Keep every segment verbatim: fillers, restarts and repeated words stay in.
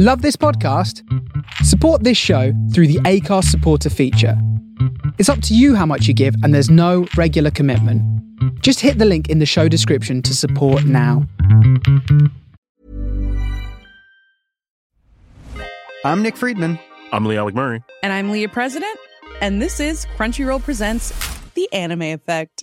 Love this podcast? Support this show through the Acast supporter feature. It's up to you how much you give, and there's no regular commitment. Just hit the link in the show description to support now. I'm Nick Friedman. I'm Lee Alec Murray. And I'm Leah President. And this is Crunchyroll Presents The Anime Effect.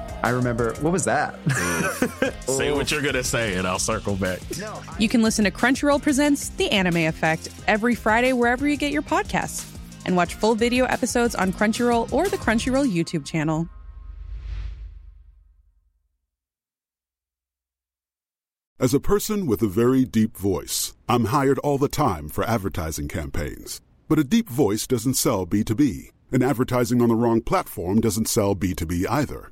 I remember, what was that? Say what you're going to say and I'll circle back. You can listen to Crunchyroll Presents The Anime Effect every Friday wherever you get your podcasts. And watch full video episodes on Crunchyroll or the Crunchyroll YouTube channel. As a person with a very deep voice, I'm hired all the time for advertising campaigns. But a deep voice doesn't sell B two B. And advertising on the wrong platform doesn't sell B two B either.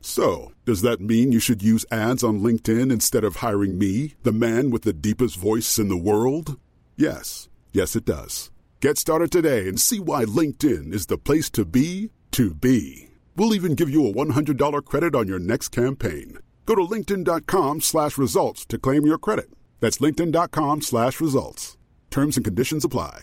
So, does that mean you should use ads on LinkedIn instead of hiring me, the man with the deepest voice in the world? Yes. Yes, it does. Get started today and see why LinkedIn is the place to be to be. We'll even give you a one hundred dollars credit on your next campaign. Go to linkedin.com slash results to claim your credit. That's linkedin.com slash results. Terms and conditions apply.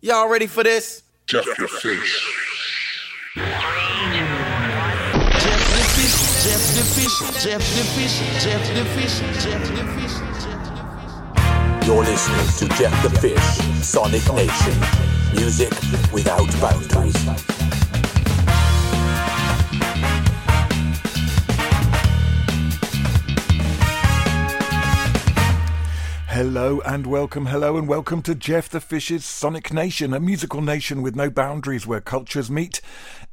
Y'all ready for this? Jeff the Fish. Jeff the Fish. Jeff the Fish. Jeff the Fish. Jeff the Fish. Jeff the Fish. Jeff the Fish. You're listening to Jeff the Fish, Sonic Nation. Music without boundaries. Hello and welcome, hello and welcome to Jeff the Fish's Sonic Nation, a musical nation with no boundaries where cultures meet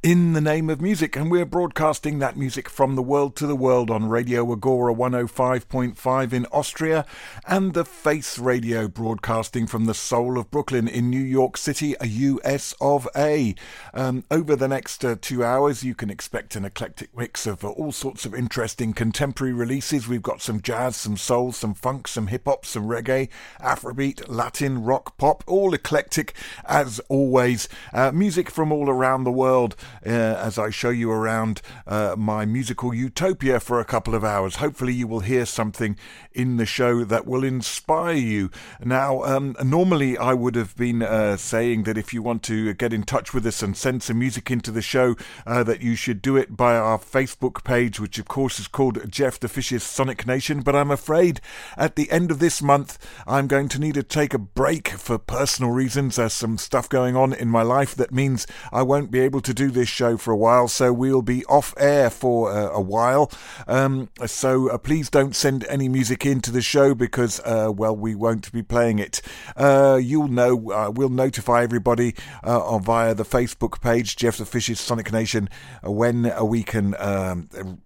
in the name of music. And we're broadcasting that music from the world to the world on Radio Agora one oh five point five in Austria and the Face Radio, broadcasting from the soul of Brooklyn in New York City, a U S of A. Um, over the next uh, two hours, you can expect an eclectic mix of uh, all sorts of interesting contemporary releases. We've got some jazz, some soul, some funk, some hip-hop, some reggae, Afrobeat, Latin, rock, pop, all eclectic as always. Uh, music from all around the world uh, as I show you around uh, my musical utopia for a couple of hours. Hopefully you will hear something in the show that will inspire you. Now, um, normally I would have been uh, saying that if you want to get in touch with us and send some music into the show, uh, that you should do it by our Facebook page, which of course is called Jeff the Fish's Sonic Nation, but I'm afraid at the end of this month I'm going to need to take a break for personal reasons. There's some stuff going on in my life that means I won't be able to do this show for a while, so we'll be off air for uh, a while. Um, so uh, please don't send any music into the show because, uh, well, we won't be playing it. Uh, you'll know, uh, we'll notify everybody uh, via the Facebook page, Jeff the Fish's Sonic Nation, uh, when uh, we can... Um,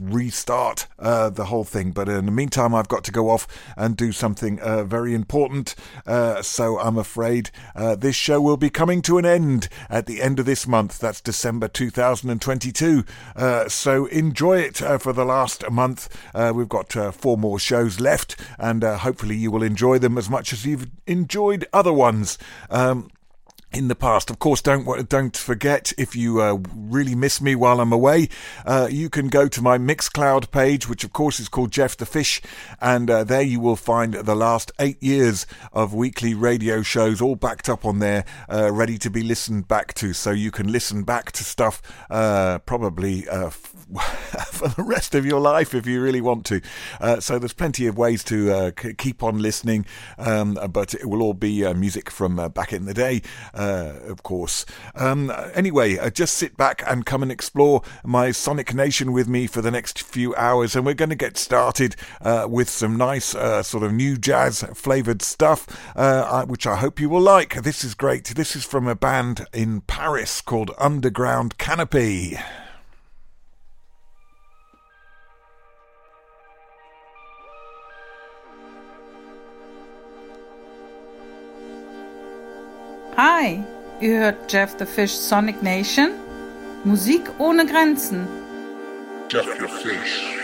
restart uh, the whole thing. But in the meantime, I've got to go off and do something uh, very important. Uh, so I'm afraid uh, this show will be coming to an end at the end of this month. That's December two thousand twenty-two. Uh, so enjoy it uh, for the last month. Uh, we've got uh, four more shows left, and uh, hopefully you will enjoy them as much as you've enjoyed other ones. Um, in the past. Of course, don't don't forget, if you uh, really miss me while I'm away, uh, you can go to my Mixcloud page, which of course is called Jeff the Fish, and uh, there you will find the last eight years of weekly radio shows all backed up on there, uh, ready to be listened back to. So you can listen back to stuff uh, probably uh, f- for the rest of your life if you really want to. Uh, so there's plenty of ways to uh, c- keep on listening, um, but it will all be uh, music from uh, back in the day. Uh, of course. Um, anyway, uh, just sit back and come and explore my Sonic Nation with me for the next few hours, and we're going to get started uh, with some nice uh, sort of new jazz flavoured stuff, uh, which I hope you will like. This is great. This is from a band in Paris called Underground Canopy. Hi, ihr hört Jeff the Fish Sonic Nation, Musik ohne Grenzen. Jeff the Fish.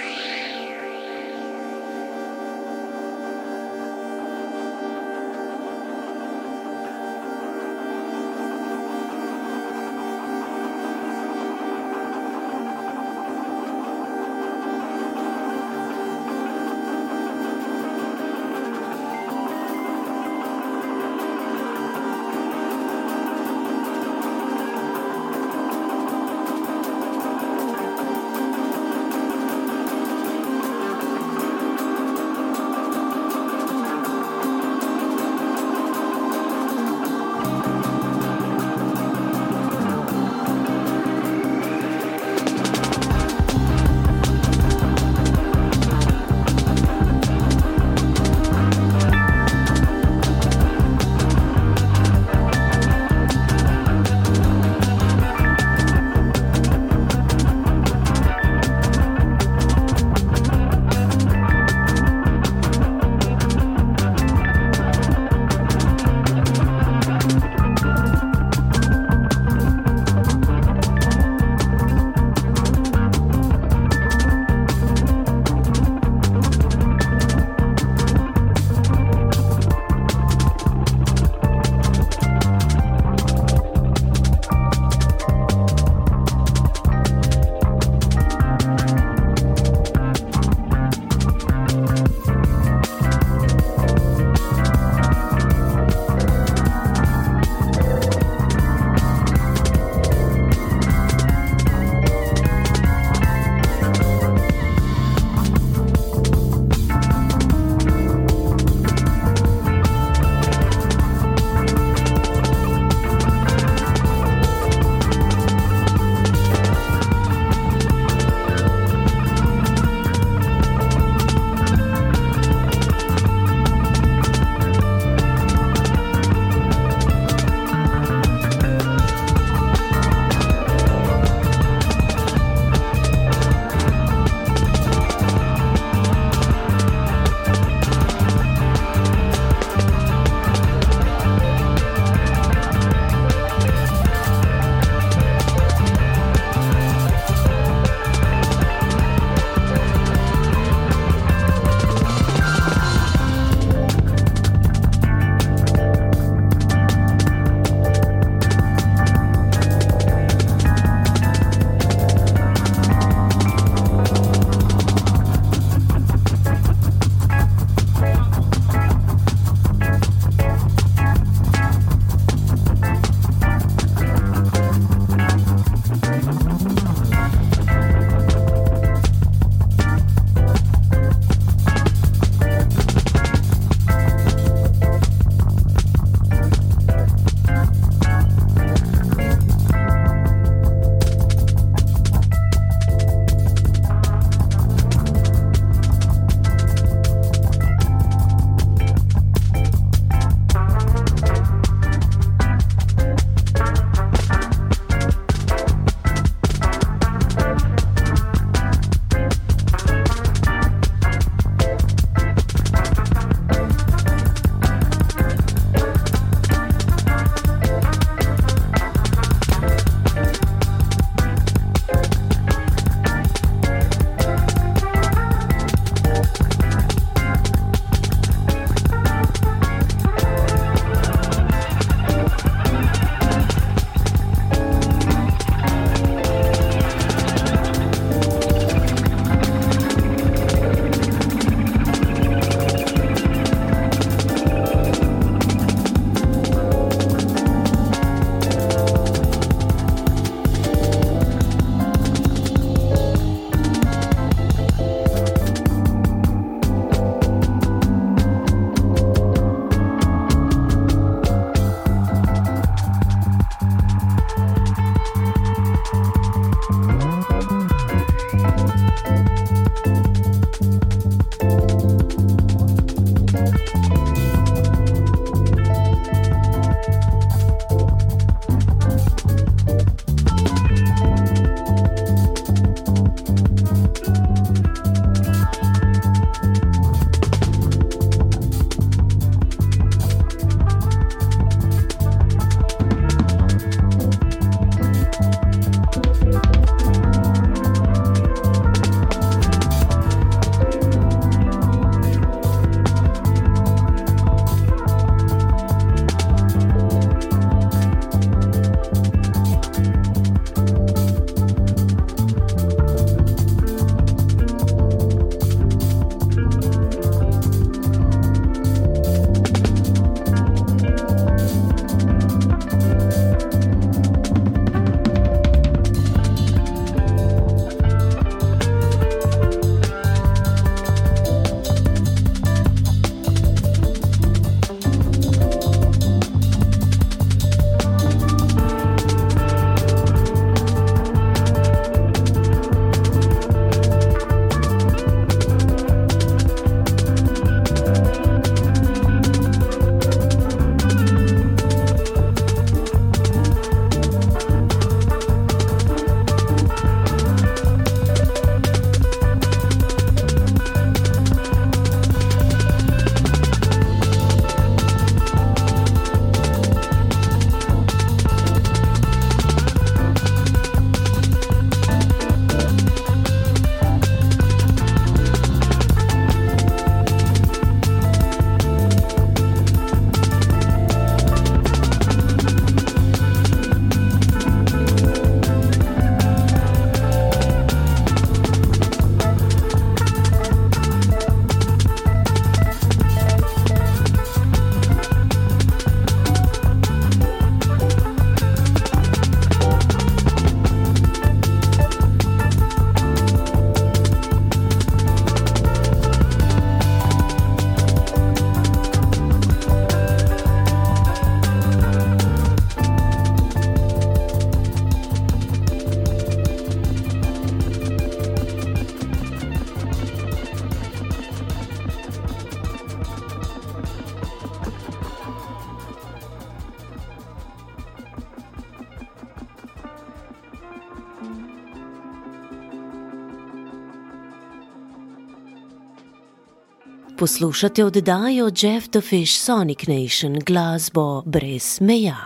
Poslušate oddajo Jeff the Fish Sonic Nation glasbo brez meja.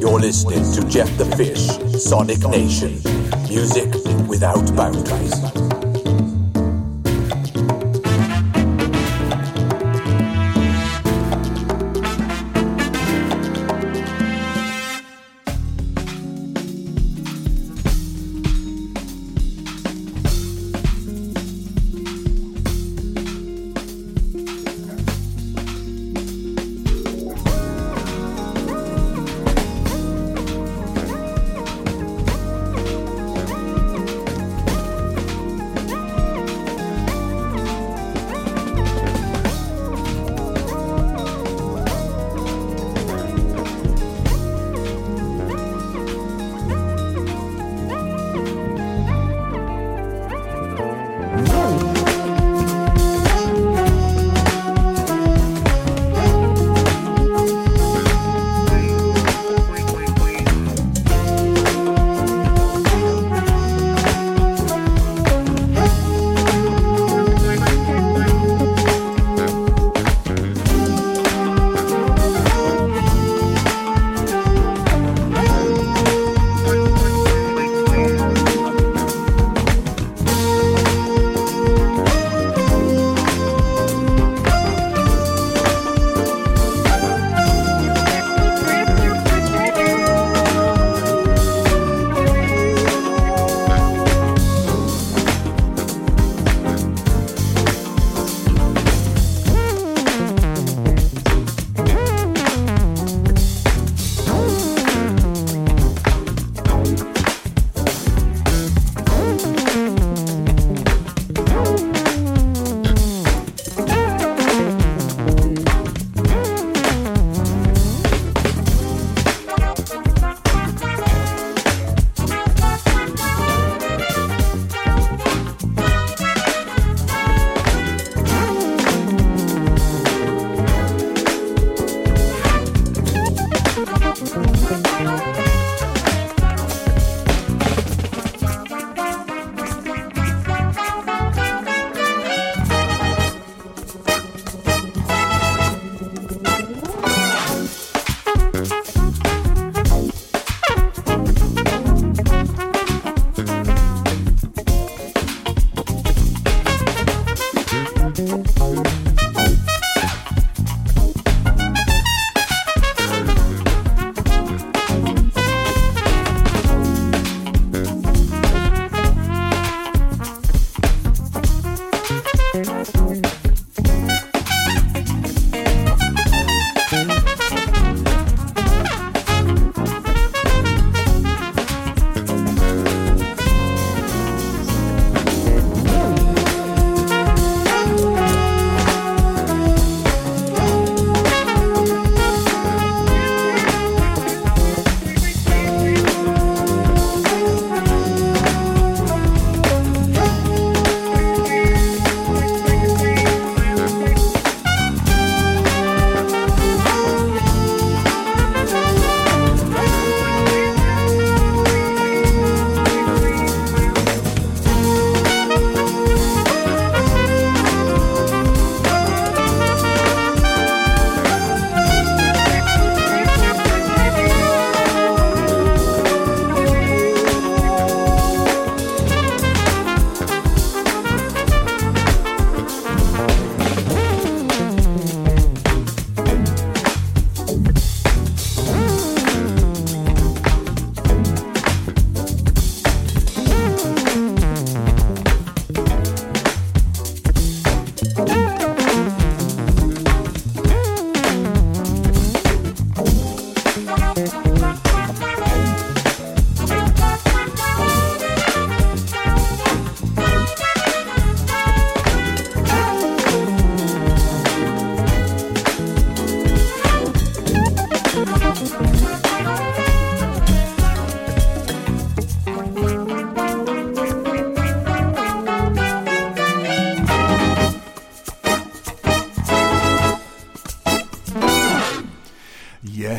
You're listening to Jeff the Fish Sonic Nation, music without boundaries.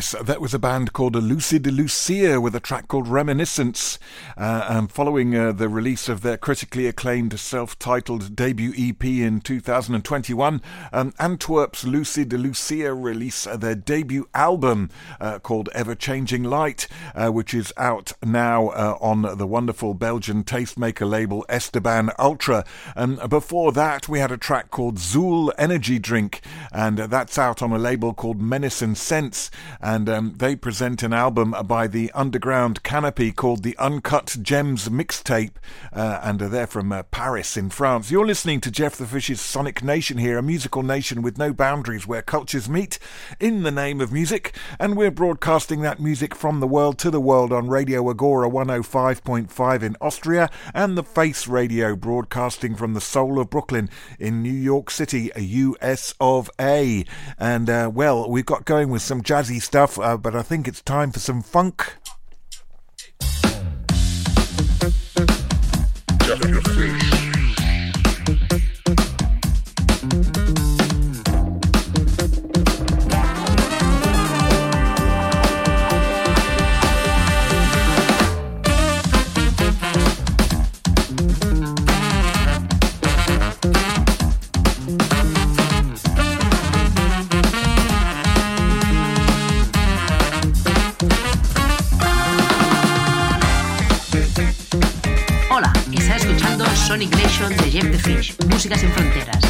Yes, that was a band called Lucid Lucia with a track called Reminiscence. Uh, and following uh, the release of their critically acclaimed self-titled debut E P in two thousand twenty-one, um, Antwerp's Lucid Lucia release their debut album uh, called Ever Changing Light, uh, which is out now uh, on the wonderful Belgian tastemaker label Esteban Ultra. Um, before that, we had a track called Zool Energy Drink, and uh, that's out on a label called Menace and Scents, and um, they present an album by the Underground Canopy called the Uncut Gems Mixtape, uh, and uh, they're from uh, Paris in France. You're listening to Jeff the Fish's Sonic Nation here, a musical nation with no boundaries where cultures meet in the name of music, and we're broadcasting that music from the world to the world on Radio Agora one oh five point five in Austria and the Face Radio, broadcasting from the soul of Brooklyn in New York City, U S of A. And uh, well, we've got going with some jazzy stuff, uh, but I think it's time for some funk. Sonic Nation de Jeff the Fish, música sin fronteras.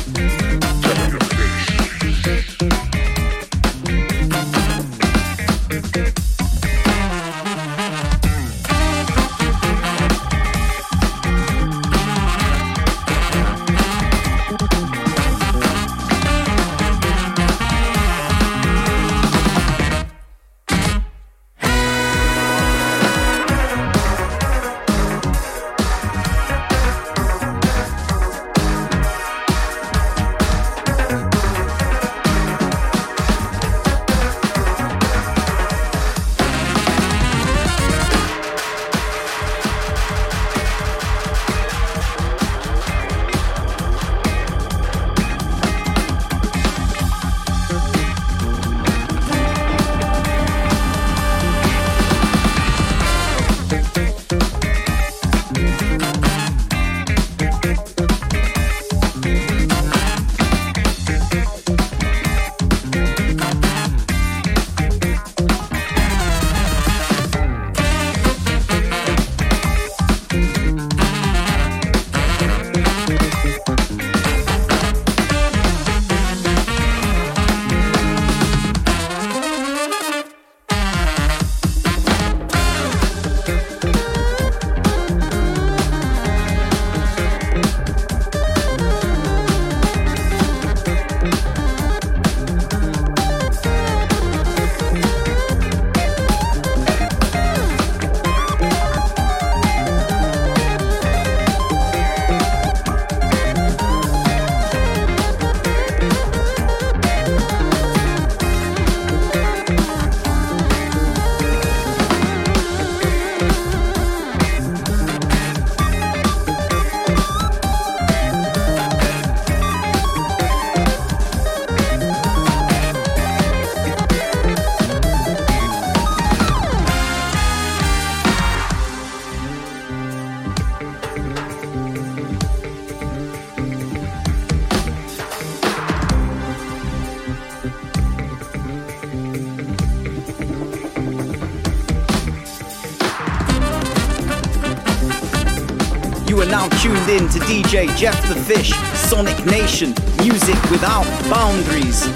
Tuned in to D J Jeff the Fish, Sonic Nation, music without boundaries.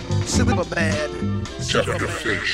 super bad. Jeff the Fish.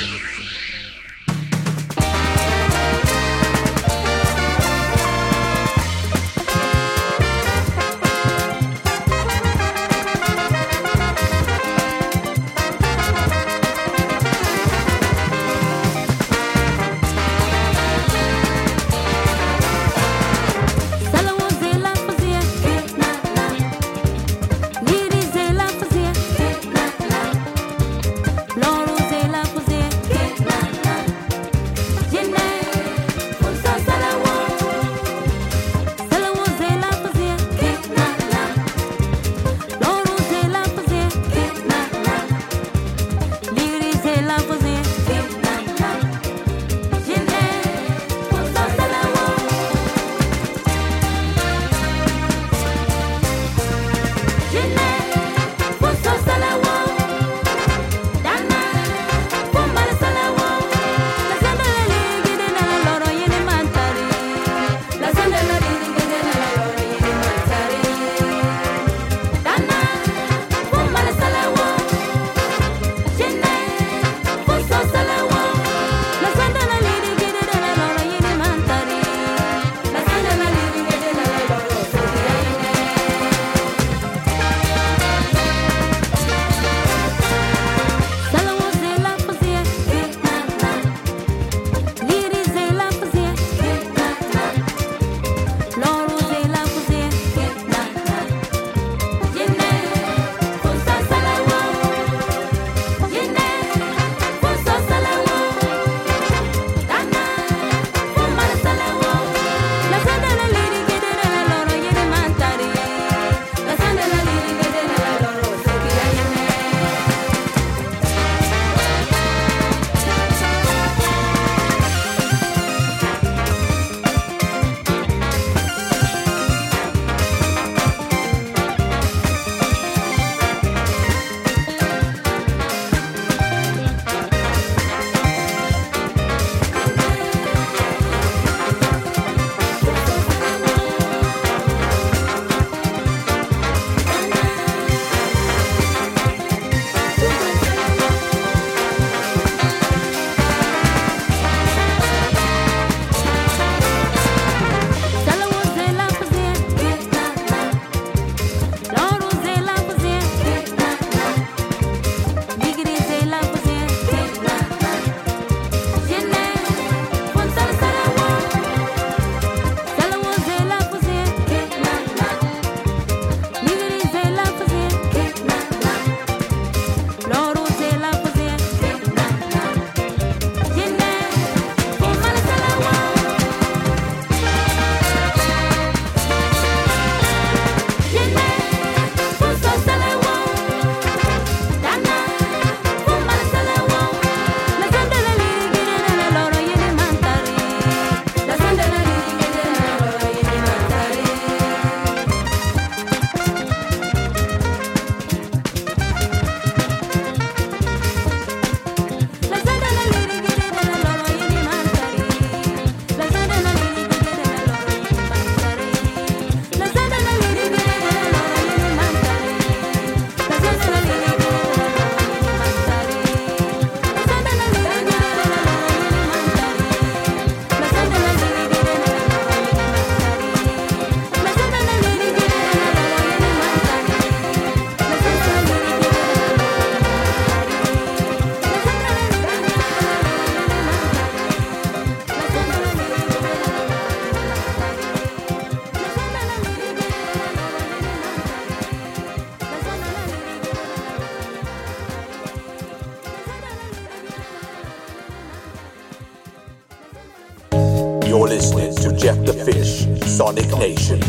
Jeff the Fish, Sonic Nation,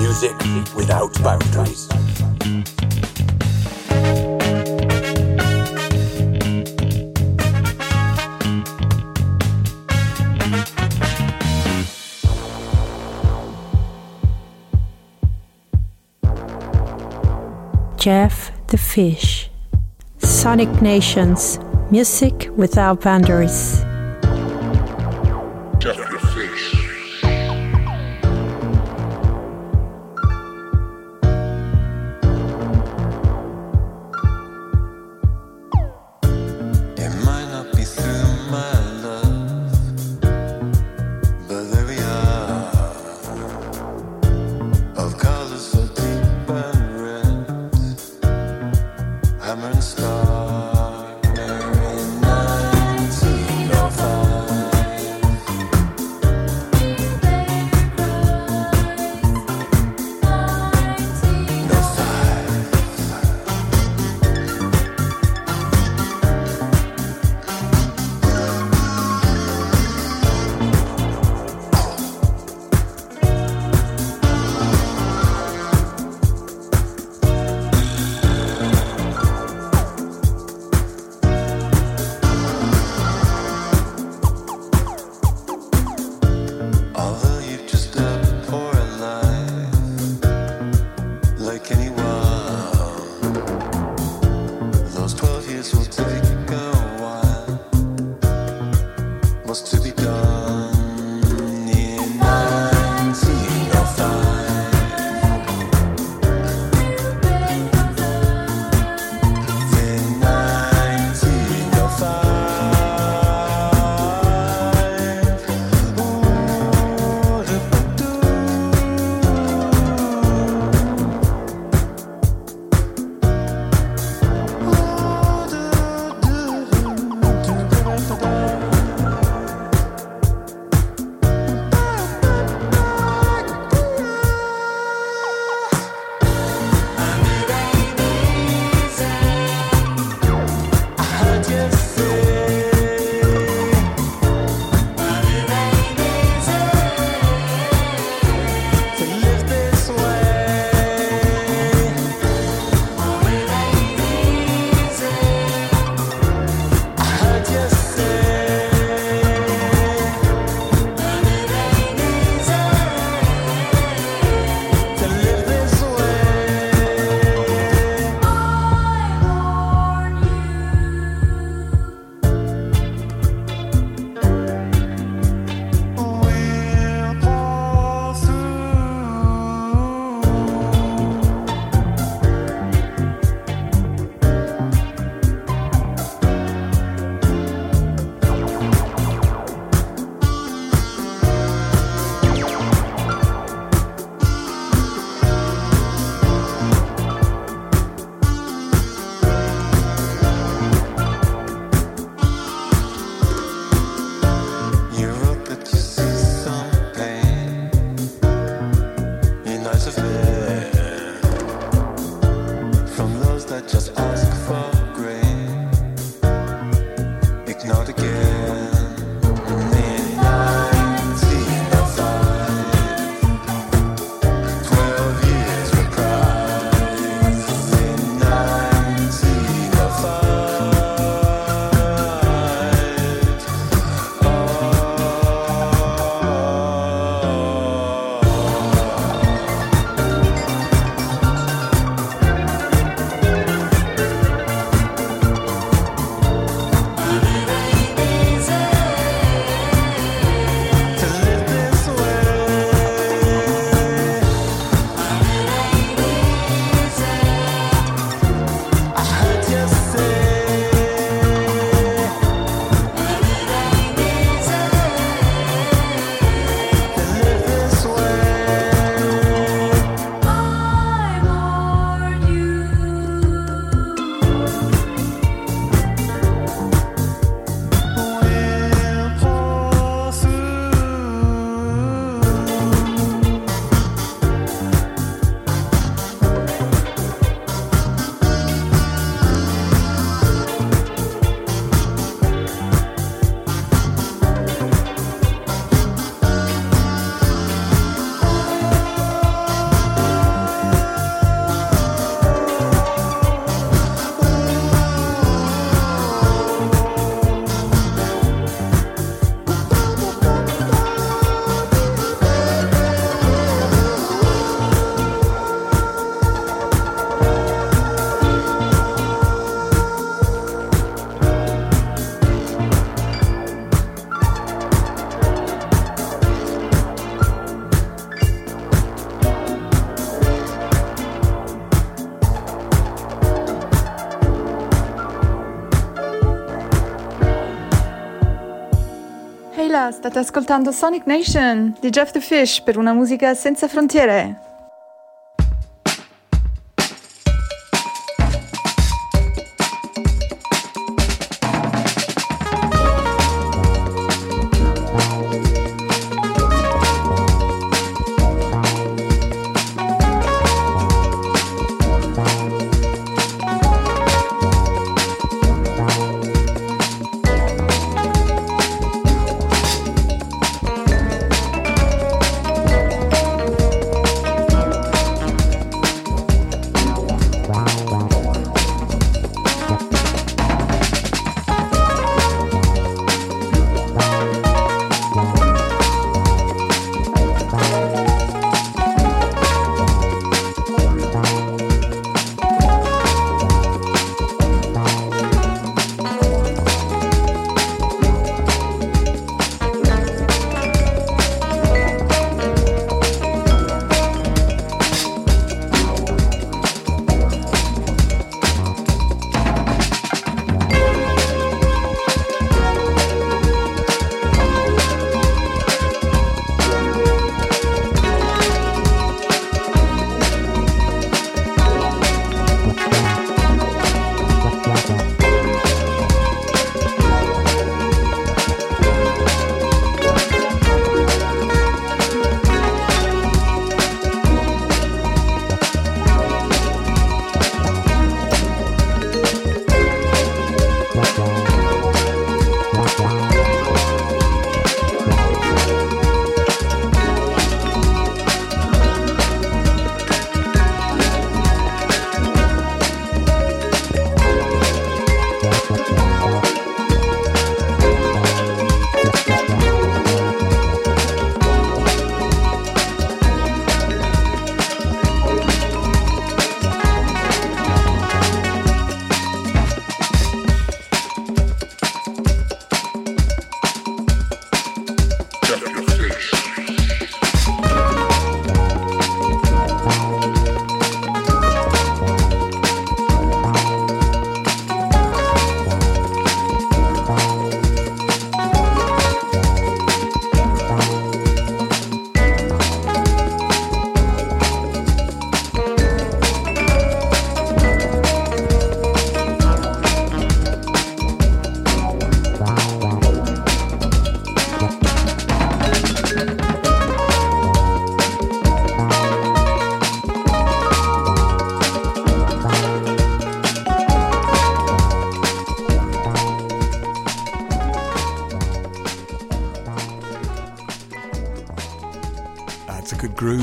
music without boundaries. Jeff the Fish. Sonic Nation's Music Without Boundaries. Jeff the Fish. Bella, state ascoltando Sonic Nation di Jeff the Fish per una musica senza frontiere.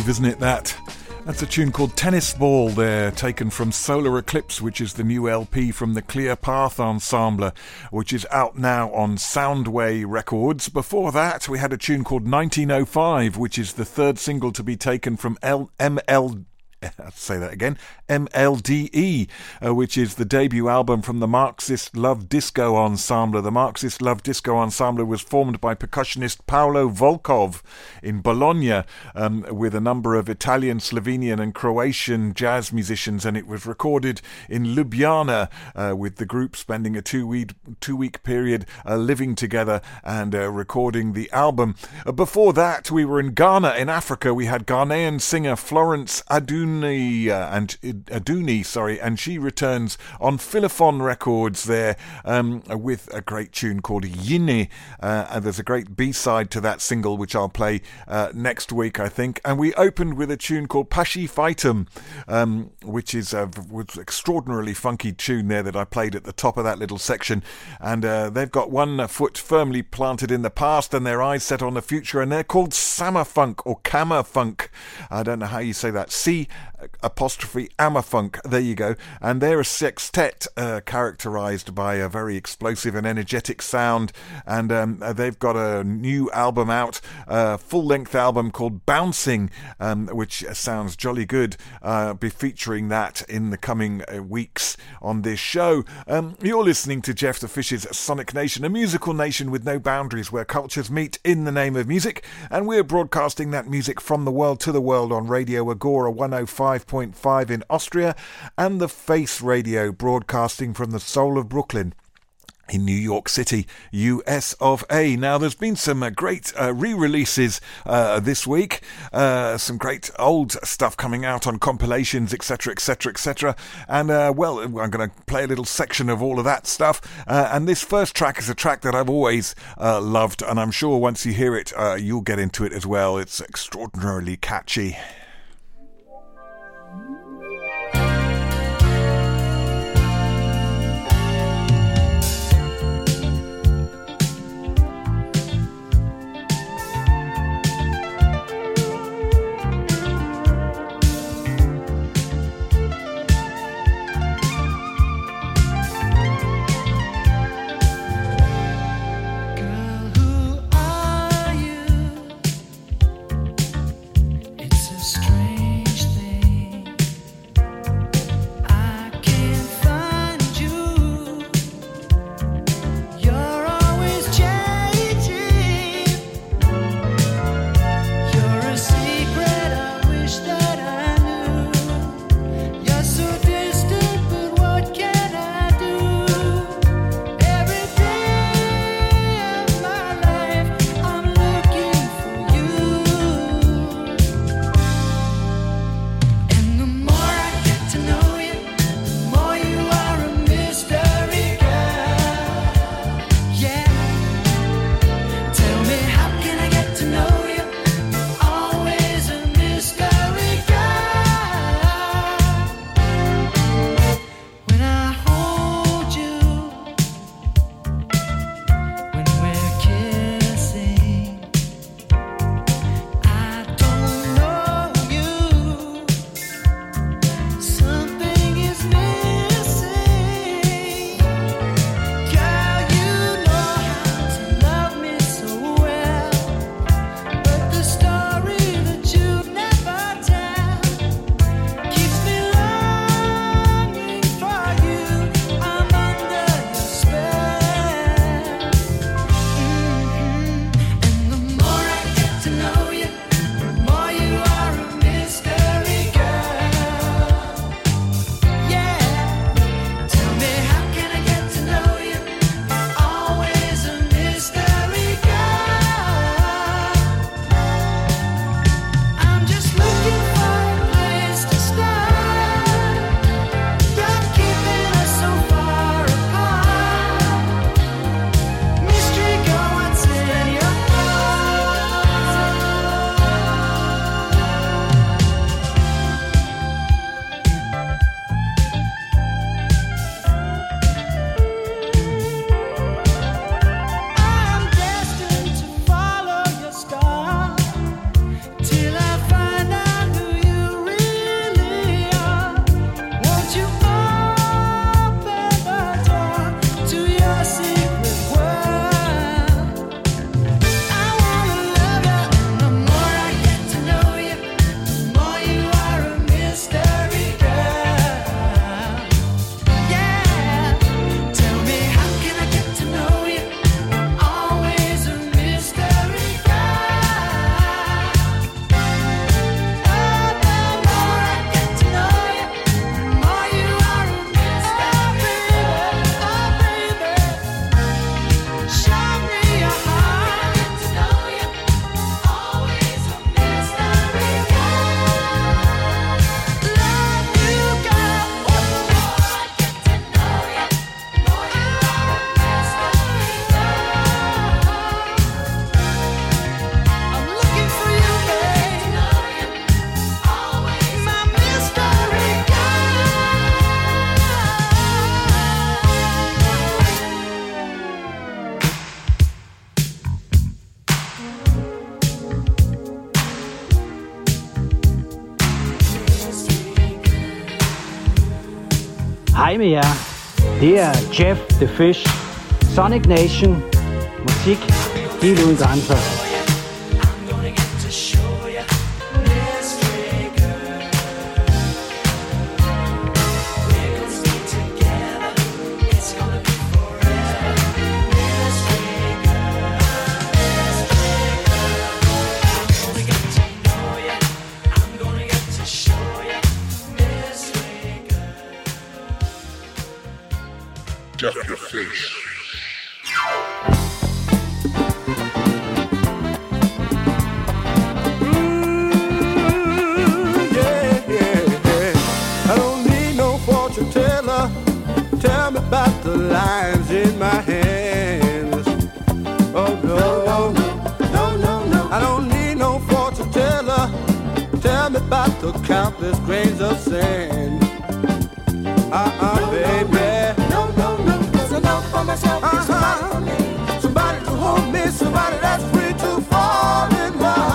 Isn't it that? That's a tune called Tennis Ball there, taken from Solar Eclipse, which is the new L P from the Clear Path Ensemble, which is out now on Soundway Records. Before that, we had a tune called nineteen oh five, which is the third single to be taken from L- ML... I'll say that again, M L D E, uh, which is the debut album from the Marxist Love Disco Ensemble. The Marxist Love Disco Ensemble was formed by percussionist Paolo Volkov in Bologna um, with a number of Italian, Slovenian and Croatian jazz musicians, and it was recorded in Ljubljana, uh, with the group spending a two-week, two-week period uh, living together and uh, recording the album. Uh, before that, we were in Ghana, in Africa. We had Ghanaian singer Florence Adooni, and Adooni, sorry, and she returns on Philophon Records there um, with a great tune called Yini. Uh, and there's a great B-side to that single, which I'll play uh, next week, I think. And we opened with a tune called Pashi Fightum, um, which is an extraordinarily funky tune there that I played at the top of that little section. And uh, they've got one foot firmly planted in the past and their eyes set on the future, and they're called Samafunk or Kamafunk. I don't know how you say that. C apostrophe Amafunk, there you go. And they're a sextet uh, characterised by a very explosive and energetic sound, and um, they've got a new album out, a full-length album called Bouncing, um, which sounds jolly good. Uh, be featuring that in the coming weeks on this show. Um, you're listening to Jeff the Fish's Sonic Nation, a musical nation with no boundaries where cultures meet in the name of music, and we're broadcasting that music from the world to the world on Radio Agora one oh five point five in Austria and the Face Radio, broadcasting from the soul of Brooklyn in New York City, U S of A. Now, there's been some uh, great uh, re-releases uh, this week, uh, some great old stuff coming out on compilations, etc, etc, etc, and uh, well, I'm going to play a little section of all of that stuff, uh, and this first track is a track that I've always uh, loved, and I'm sure once you hear it, uh, you'll get into it as well. It's extraordinarily catchy. Hi Mia, det er Jeff the Fish, Sonic Nation, musik helt uden grænser. Jeff the Fish. time about the lines in my hands. Oh no, no, no, no, no, no. I don't need no fortune teller. Tell me about the countless grains of sand. Uh-uh, no, baby. No, no, no, no. There's enough for myself. Uh-huh. Somebody for me. Somebody to hold me. Somebody that's free to fall in love.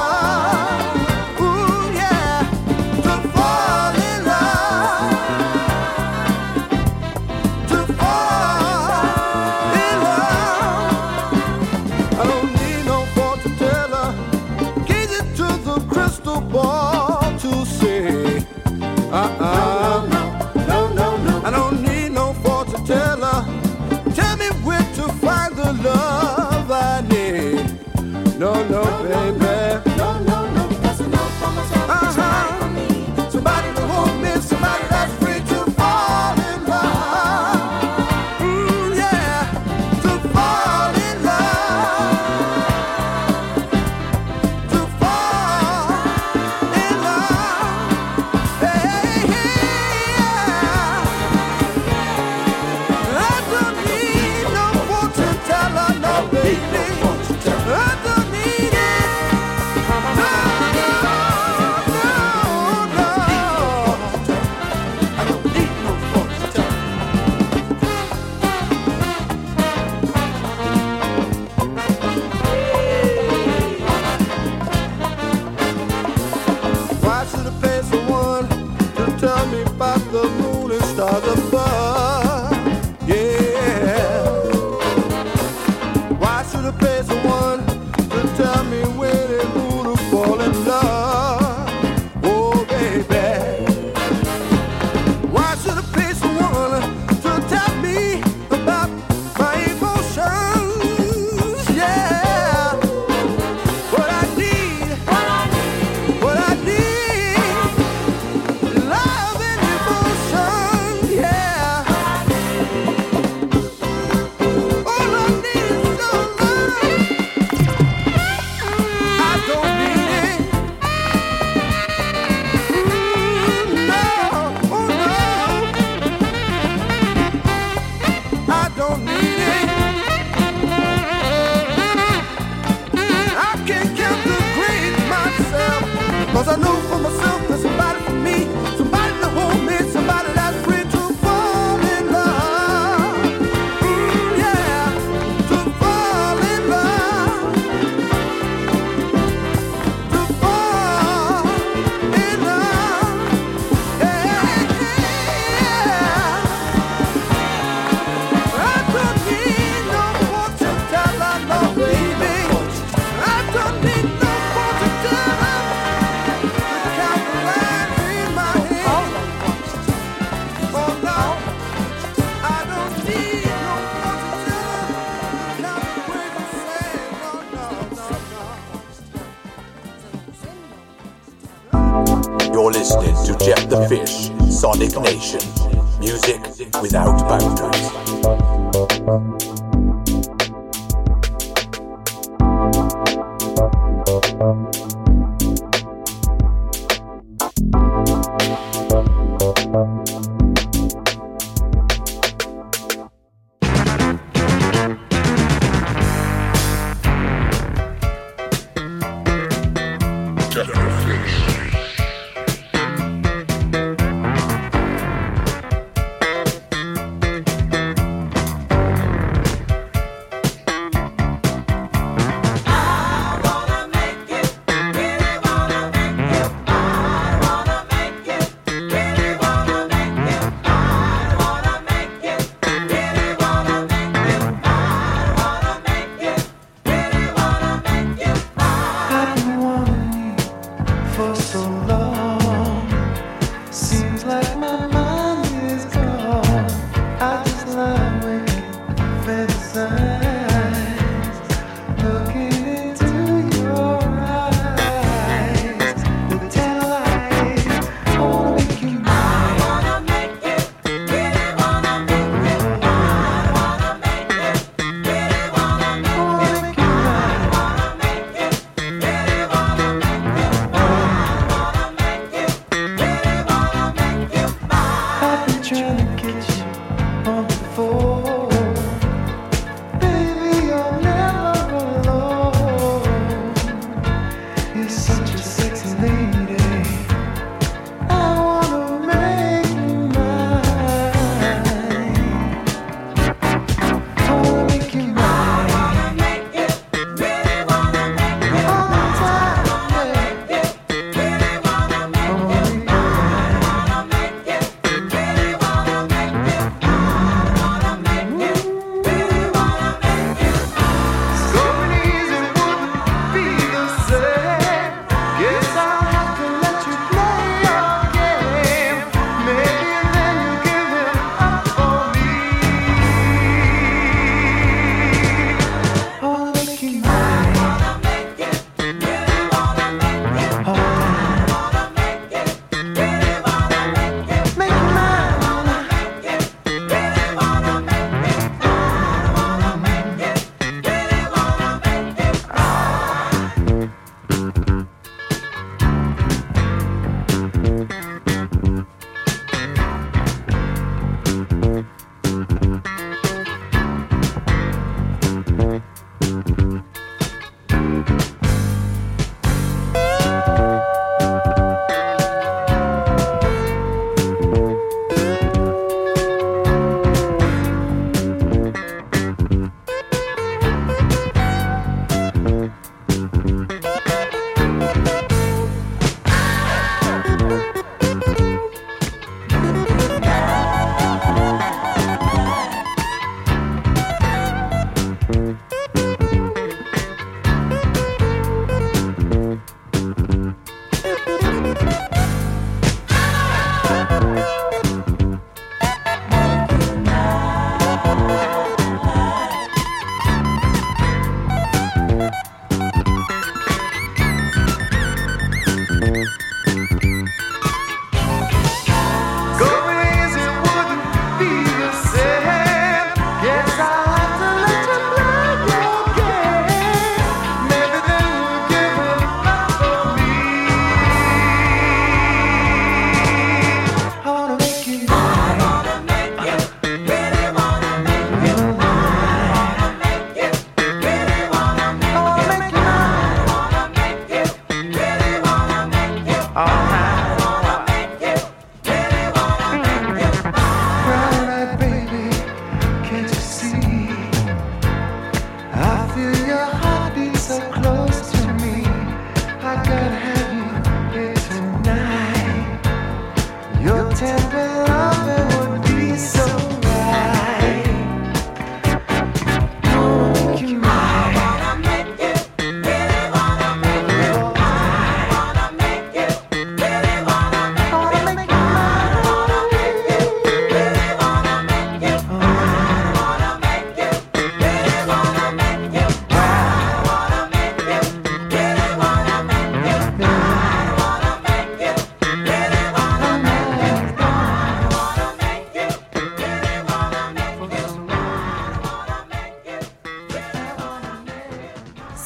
No, no, no, baby. No, no, no. That's enough for myself. Uh-huh. For me. Somebody to hold me. Somebody that's free to fall in love. Mm, yeah. To fall in love. To fall in love. Hey, yeah. I don't need no fortune teller, no baby. Fish, Sonic Nation, music without boundaries.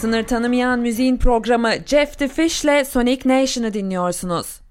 Sınır tanımayan müziğin programı Jeff the Fish'le Sonic Nation'ı dinliyorsunuz.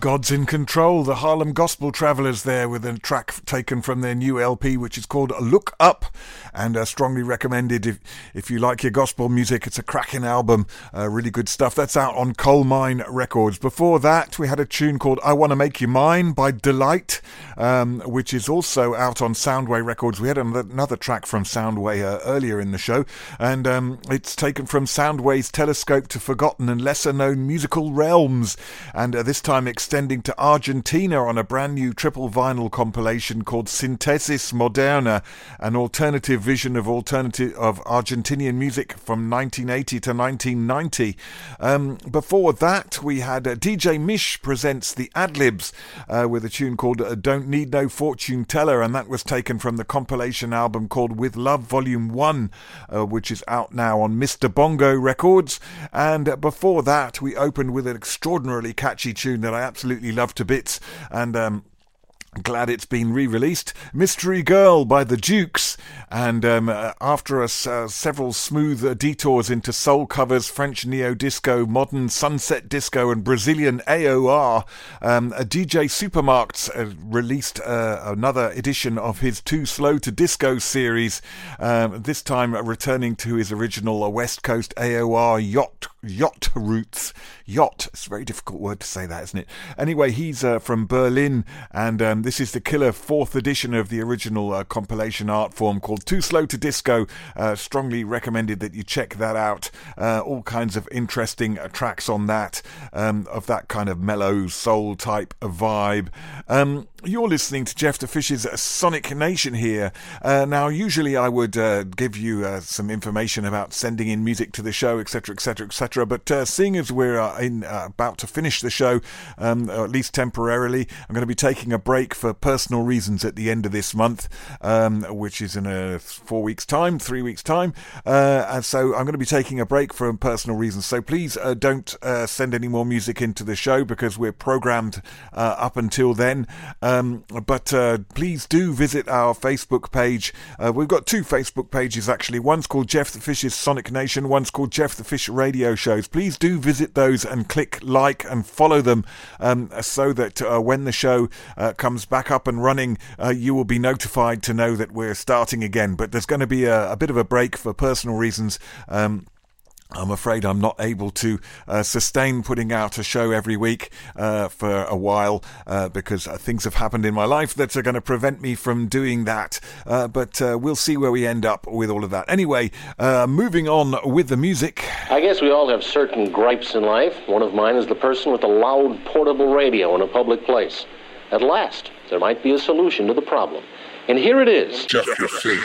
God's in Control, the Harlem Gospel Travelers there with a track taken from their new L P which is called Look Up, and uh, strongly recommended if, if you like your gospel music. It's a cracking album, uh, really good stuff. That's out on Coal Mine Records. Before that we had a tune called I Wanna Make You Mine by Delight, um, which is also out on Soundway Records. We had another track from Soundway uh, earlier in the show, and um, it's taken from Soundway's Telescope to Forgotten and Lesser Known Musical Realms, and uh, this time extended to Argentina on a brand new triple vinyl compilation called Synthesis Moderna, an alternative vision of alternative of Argentinian music from nineteen eighty to nineteen ninety. Um, before that, we had uh, D J Mish presents the Adlibs uh, with a tune called uh, Don't Need No Fortune Teller, and that was taken from the compilation album called With Love Volume one, uh, which is out now on Mister Bongo Records. And uh, before that, we opened with an extraordinarily catchy tune that I absolutely Absolutely love to bits, and um, glad it's been re-released. Mystery Girl by the Dukes, and um, uh, after us uh, several smooth uh, detours into soul covers, French neo disco, modern sunset disco, and Brazilian A O R, um, a D J Supermarkts uh, released uh, another edition of his Too Slow to Disco series. Um, this time returning to his original uh, West Coast A O R yacht. Yacht roots. Yacht. It's a very difficult word to say that, isn't it? Anyway, he's uh, from Berlin, and um, this is the killer fourth edition of the original uh, compilation art form called Too Slow to Disco. Uh, strongly recommended that you check that out. Uh, all kinds of interesting uh, tracks on that, um, of that kind of mellow soul type vibe. Um, you're listening to Jeff the Fish's Sonic Nation here. Uh, now, usually I would uh, give you uh, some information about sending in music to the show, etc, etc, et cetera. But uh, seeing as we're uh, in, uh, about to finish the show, um, or at least temporarily, I'm going to be taking a break for personal reasons at the end of this month, um, which is in a four weeks' time, three weeks' time. Uh, and so I'm going to be taking a break for personal reasons. So please uh, don't uh, send any more music into the show, because we're programmed uh, up until then. Uh, Um, but uh, please do visit our Facebook page. Uh, we've got two Facebook pages, actually. One's called Jeff the Fish's Sonic Nation. One's called Jeff the Fish Radio Shows. Please do visit those and click like and follow them um, so that uh, when the show uh, comes back up and running, uh, you will be notified to know that we're starting again. But there's going to be a, a bit of a break for personal reasons. Um, I'm afraid I'm not able to uh, sustain putting out a show every week uh, for a while uh, because uh, things have happened in my life that are going to prevent me from doing that. Uh, but uh, we'll see where we end up with all of that. Anyway, uh, moving on with the music. I guess we all have certain gripes in life. One of mine is the person with a loud portable radio in a public place. At last, there might be a solution to the problem. And here it is. Jeff the Fish.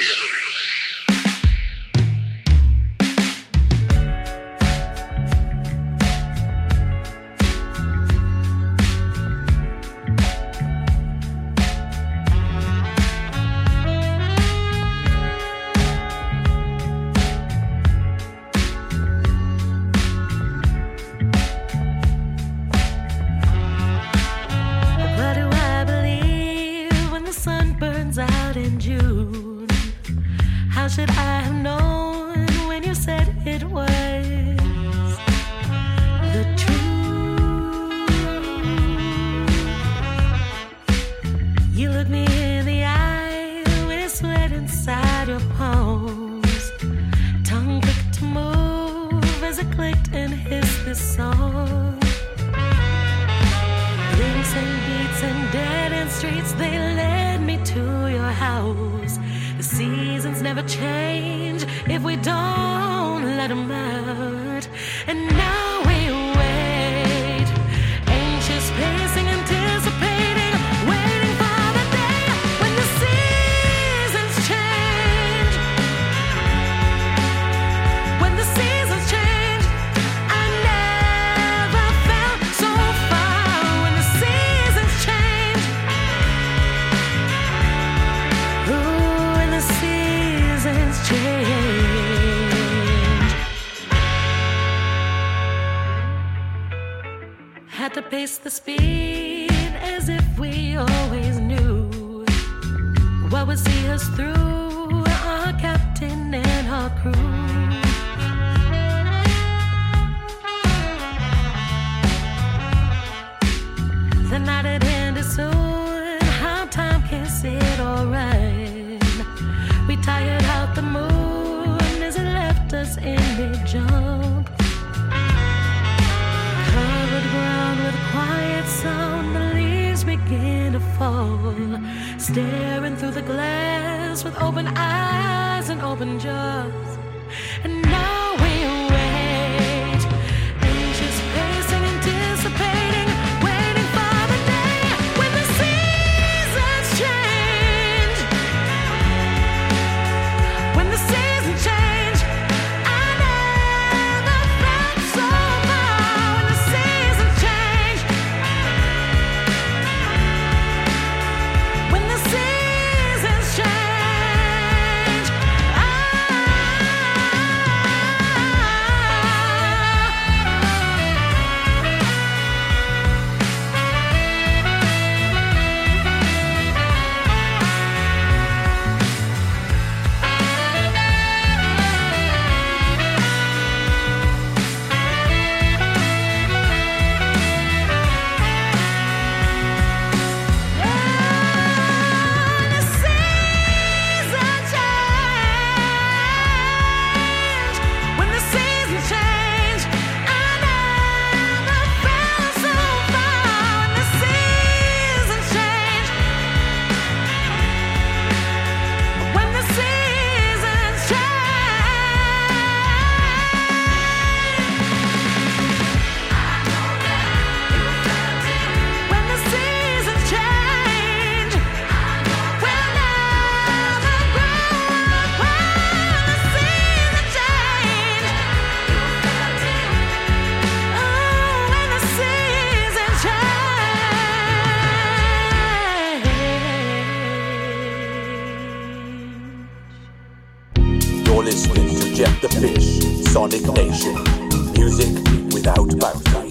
Without boundaries.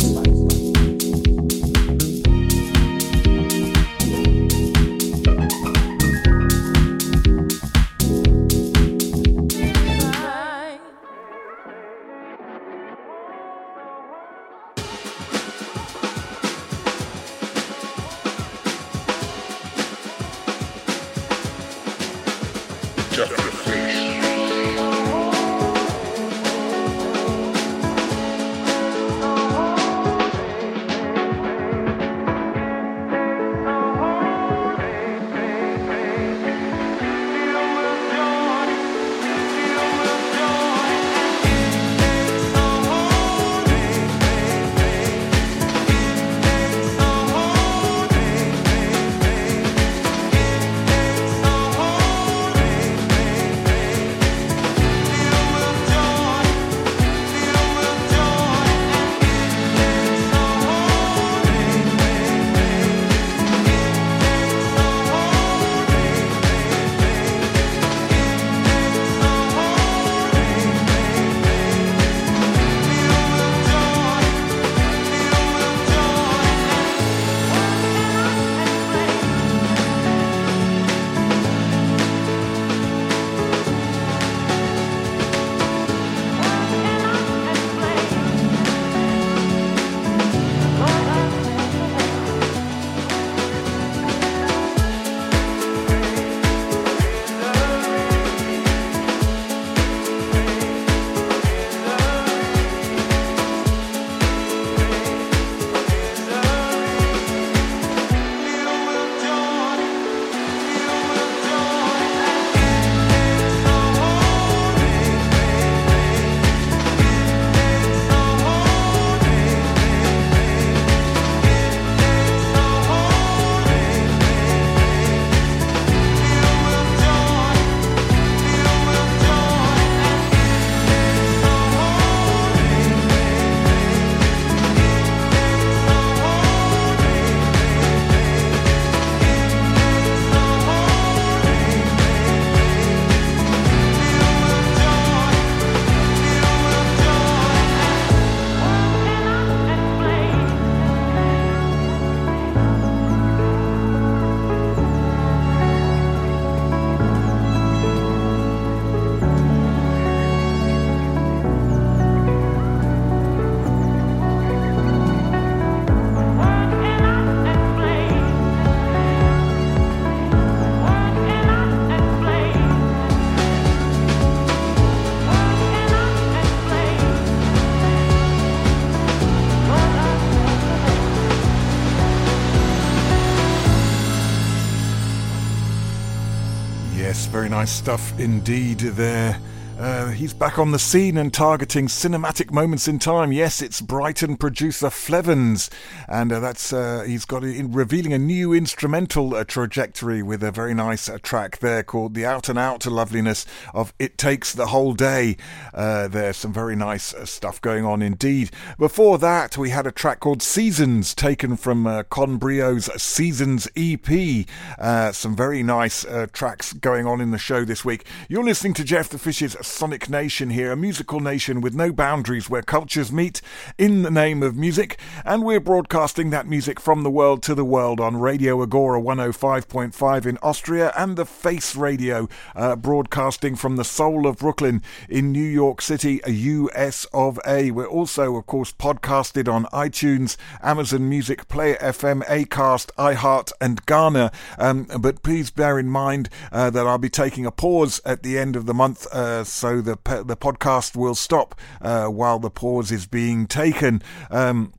Yes, very nice stuff indeed there. Uh, he's back on the scene and targeting cinematic moments in time. Yes, it's Brighton producer Flevens, and uh, that's uh, he's got in revealing a new instrumental uh, trajectory with a very nice uh, track there called "The Out and Out Loveliness of It Takes the Whole Day." Uh, there's some very nice uh, stuff going on indeed. Before that, we had a track called "Seasons," taken from uh, Conbrio's Seasons E P. Uh, some very nice uh, tracks going on in the show this week. You're listening to Jeff the Fish's Sonic Nation here, a musical nation with no boundaries where cultures meet in the name of music, and we're broadcasting that music from the world to the world on Radio Agora one oh five point five in Austria and the Face Radio, uh, broadcasting from the soul of Brooklyn in New York City, U S of A. We're also, of course, podcasted on iTunes, Amazon Music, Player F M, Acast, iHeart and Ghana, um, but please bear in mind uh, that I'll be taking a pause at the end of the month, uh, so the the podcast will stop uh, while the pause is being taken. Um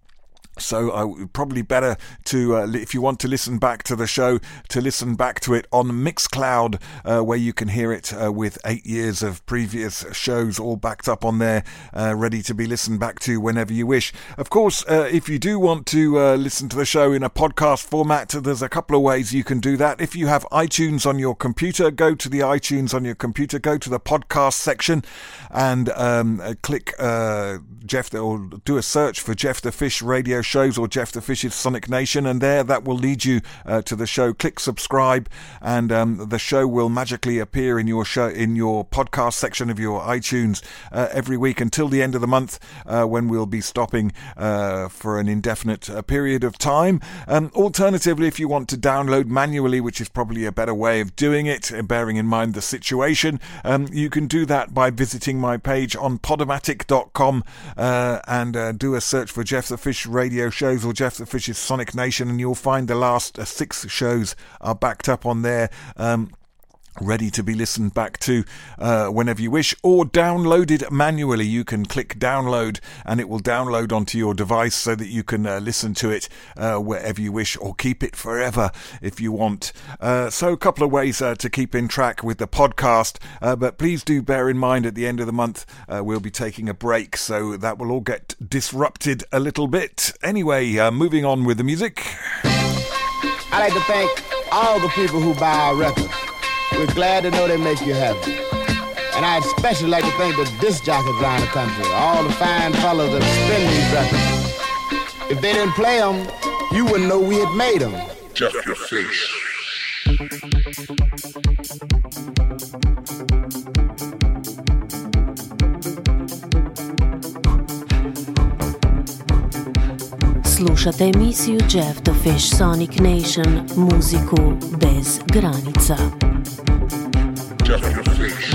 So uh, probably better to, uh, if you want to listen back to the show, to listen back to it on Mixcloud, uh, where you can hear it uh, with eight years of previous shows all backed up on there, uh, ready to be listened back to whenever you wish. Of course, uh, if you do want to uh, listen to the show in a podcast format, there's a couple of ways you can do that. If you have iTunes on your computer, go to the iTunes on your computer, go to the podcast section and um, uh, click uh, Jeff, the, or do a search for Jeff the Fish Radio Shows or Jeff the Fish's Sonic Nation, and there that will lead you uh, to the show. Click subscribe, and um, the show will magically appear in your show in your podcast section of your iTunes uh, every week until the end of the month, uh, when we'll be stopping uh, for an indefinite uh, period of time. Um, alternatively, if you want to download manually, which is probably a better way of doing it, bearing in mind the situation, um, you can do that by visiting my page on podomatic dot com uh, and uh, do a search for Jeff the Fish Radio Shows or Jeff the Fish's Sonic Nation, and you'll find the last uh, six shows are backed up on there, um, ready to be listened back to uh, whenever you wish, or downloaded manually. You can click download and it will download onto your device so that you can uh, listen to it uh, wherever you wish, or keep it forever if you want. Uh, so a couple of ways uh, to keep in track with the podcast, uh, but please do bear in mind at the end of the month uh, we'll be taking a break, so that will all get disrupted a little bit. Anyway, uh, moving on with the music. I'd like to thank all the people who buy our records. We're glad to know they make you happy. And I'd especially like to thank the disc jockeys around the country, all the fine fellas that spin these records. If they didn't play them, you wouldn't know we had made them. Jeff the Fish. Slušate emisiju Jeff the Fish Sonic Nation, muziku bez granica. Jeff the Fish.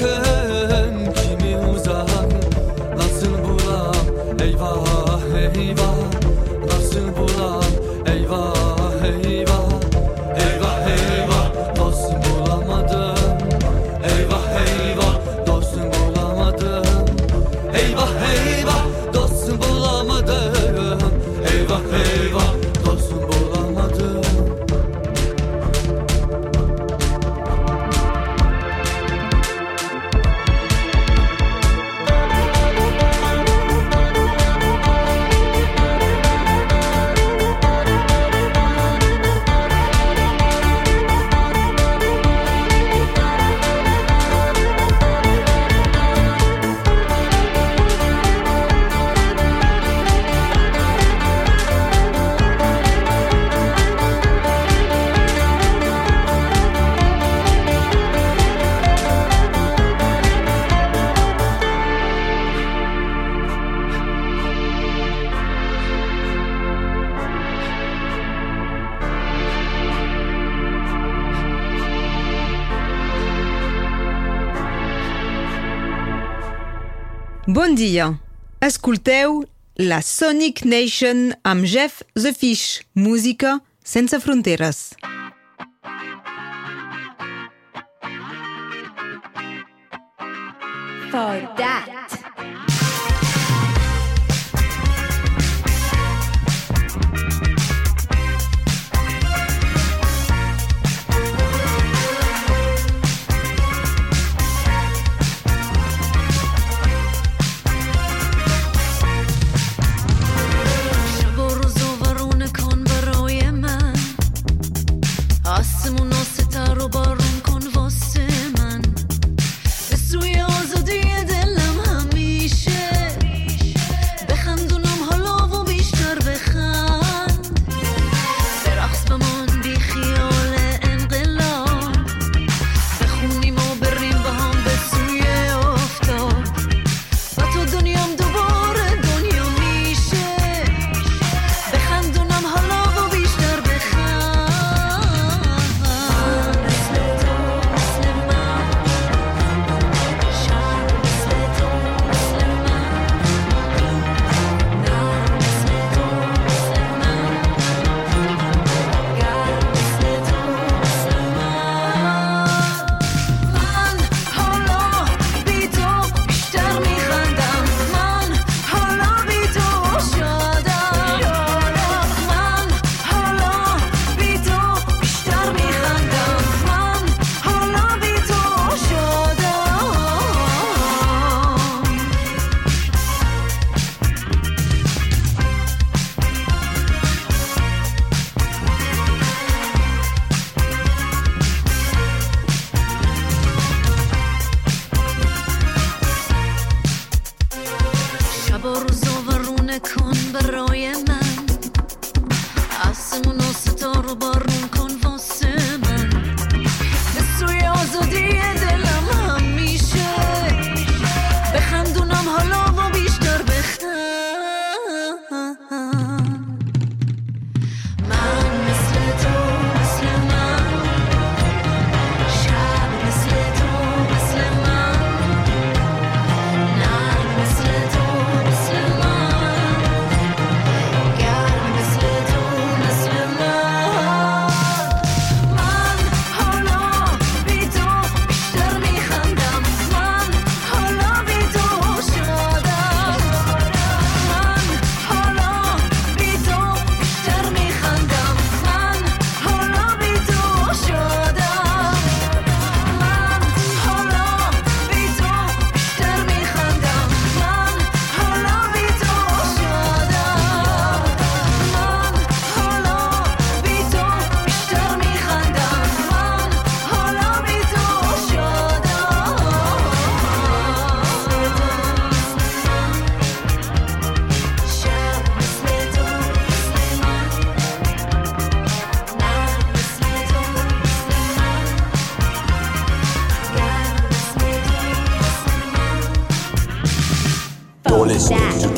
yakın, kimi uzak, nasıl bulam, eyvah eyvah, nasıl bulam, eyvah eyvah, eyvah eyvah, dost bulamadım, eyvah eyvah, dost bulamadım, eyvah eyvah, dost bulamadım, eyvah eyvah, dost bulamadım. Bon dia, escolteu la Sonic Nation amb Jeff the Fish, música sense fronteres. For that.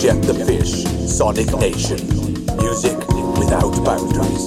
Jeff the Fish, Sonic Nation, music without boundaries.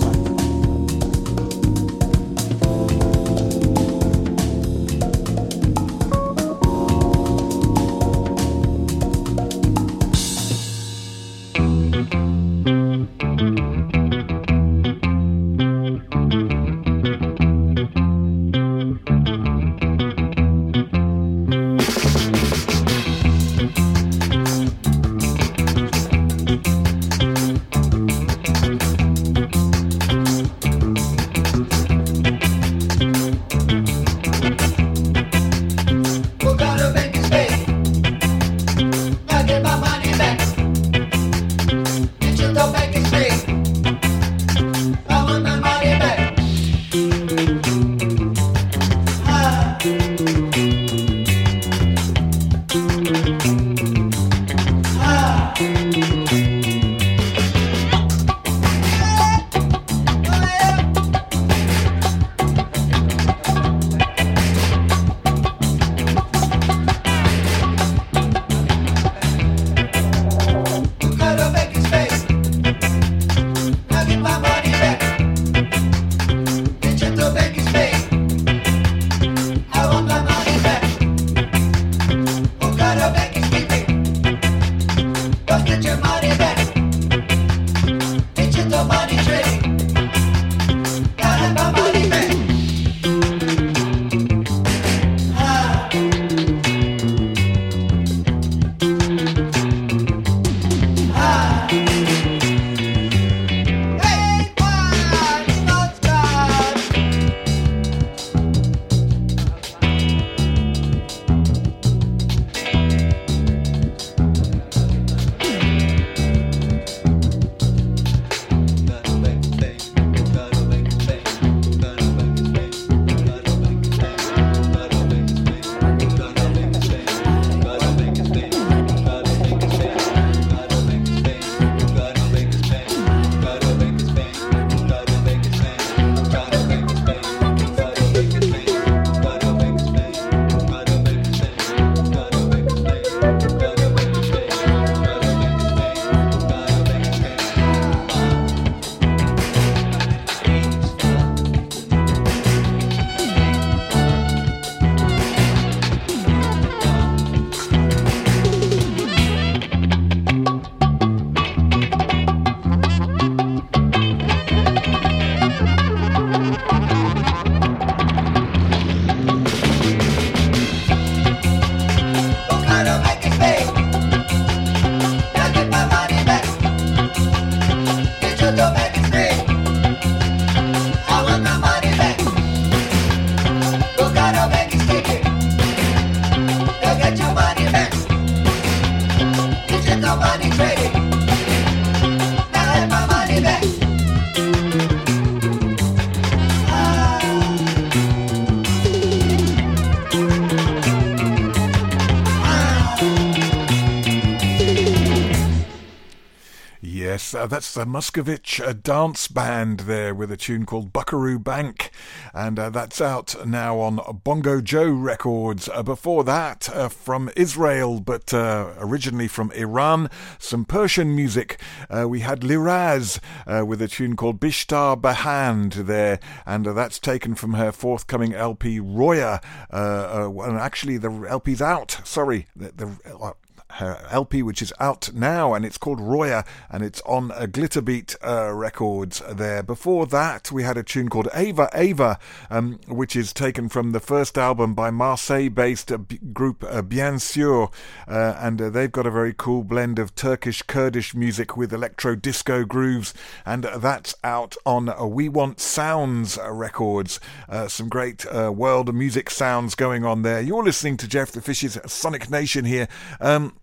Uh, that's the Muscovich uh, Dance Band there with a tune called Buckaroo Bank, and uh, that's out now on Bongo Joe Records. Uh, before that, uh, from Israel, but uh, originally from Iran, some Persian music. Uh, we had Liraz uh, with a tune called Bishtar Bahand there, and uh, that's taken from her forthcoming L P Roya. Uh, uh, and actually, the L P's out. Sorry, the... the uh, her L P, which is out now, and it's called Roya, and it's on uh, Glitterbeat uh, Records there. Before that, we had a tune called Ava Ava, um, which is taken from the first album by Marseille-based uh, b- group uh, Bien Sûr, uh, and uh, they've got a very cool blend of Turkish Kurdish music with electro-disco grooves, and uh, that's out on uh, We Want Sounds uh, Records. Uh, some great uh, world of music sounds going on there. You're listening to Jeff the Fish's Sonic Nation here. Um,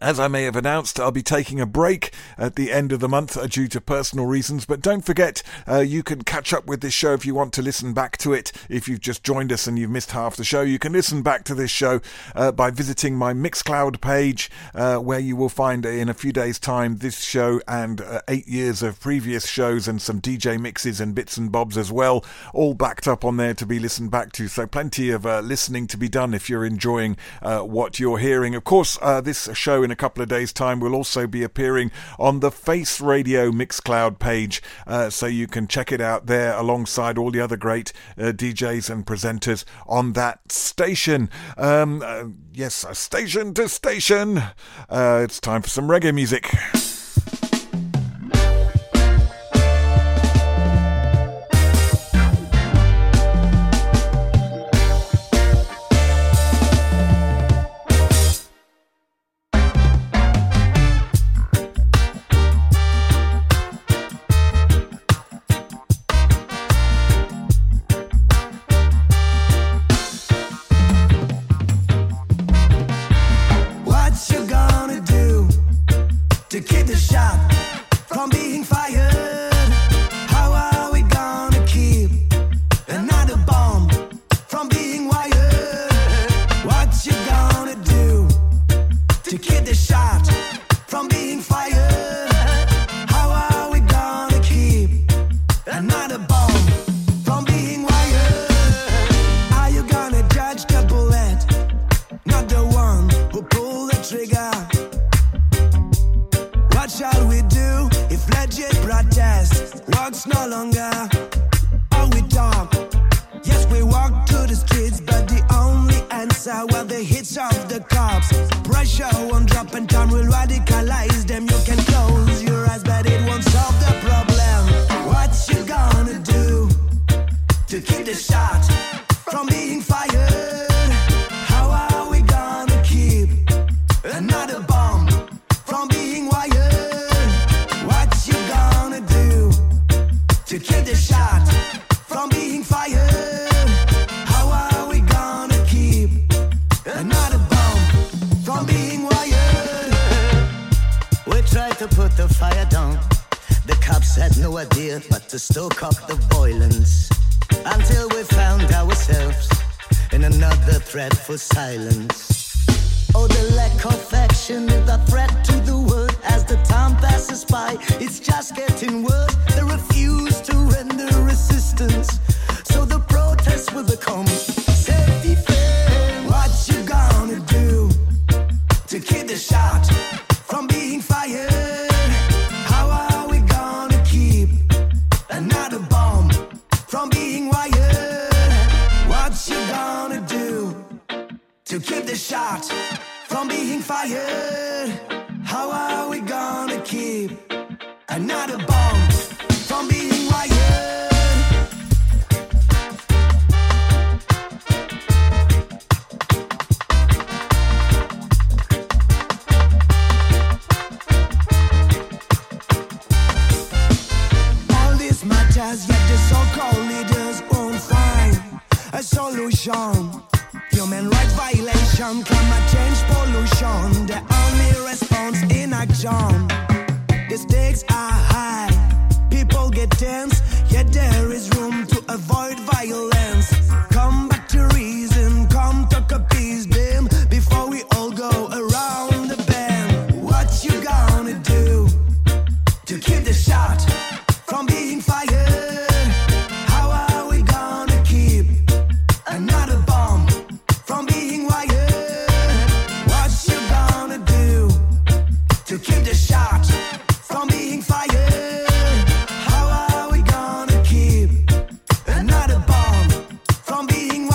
As I may have announced, I'll be taking a break at the end of the month uh, due to personal reasons, but don't forget uh, you can catch up with this show if you want to listen back to it. If you've just joined us and you've missed half the show, you can listen back to this show uh, by visiting my Mixcloud page, uh, where you will find in a few days' time this show and uh, eight years of previous shows and some D J mixes and bits and bobs as well, all backed up on there to be listened back to. So plenty of uh, listening to be done if you're enjoying uh, what you're hearing. Of course, uh, this show in a couple of days' time will also be appearing on the Face Radio Mixcloud page, uh, so you can check it out there alongside all the other great uh, D Js and presenters on that station. Um, uh, yes, station to station. Uh, it's time for some reggae music. Of the hits of the the cops. Pressure on drop and time will radicalize them. You can close your eyes, but it won't solve the problem. What you gonna do to keep the shot from being fired? How are we gonna keep another bomb from being wired? What you gonna do to keep the shot from being fired? To put the fire down, the cops had no idea but to stoke up the violence, until we found ourselves in another threat for silence. Oh, the lack of action is a threat to the world. As the time passes by, it's just getting worse. They refuse to render resistance, so the protests will become self-defense. What you gonna do to keep the shot from being fired? How are we gonna keep another bomb from being wired? What you gonna do to keep the shot from being fired? How are we gonna keep another bomb from being wired? Yet the so-called leaders won't find a solution. Human rights violation, climate change, pollution. The only response in action. The stakes are high, people get tense. Yet there is room to avoid violence. Come back to reason, come talk a peace them before we all go around the bend. What you gonna do to keep the shot from being fired? How are we gonna keep another bomb from being wired? What you gonna do to keep the shot from being fired? How are we gonna keep another bomb from being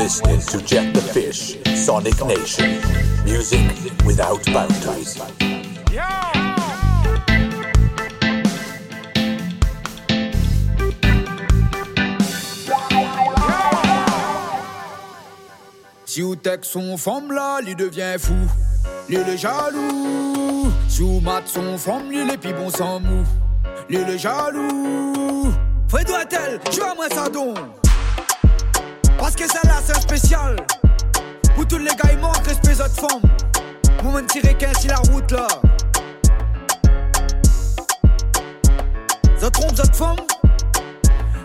listening to Jeff the Fish, Sonic Nation, music without boundaries. Yeah. Si ou tech son femme là, il devient fou, il est jaloux. Si ou mat son femme, il est pibon sans mou, il est jaloux. Fais-toi-t-elle, tu as moins ça donc. Parce que celle-là c'est un spécial, où tous les gars ils manquent respect d'autres femmes. Vous me tirez qu'un si la route là. D'autres hommes, d'autres femmes.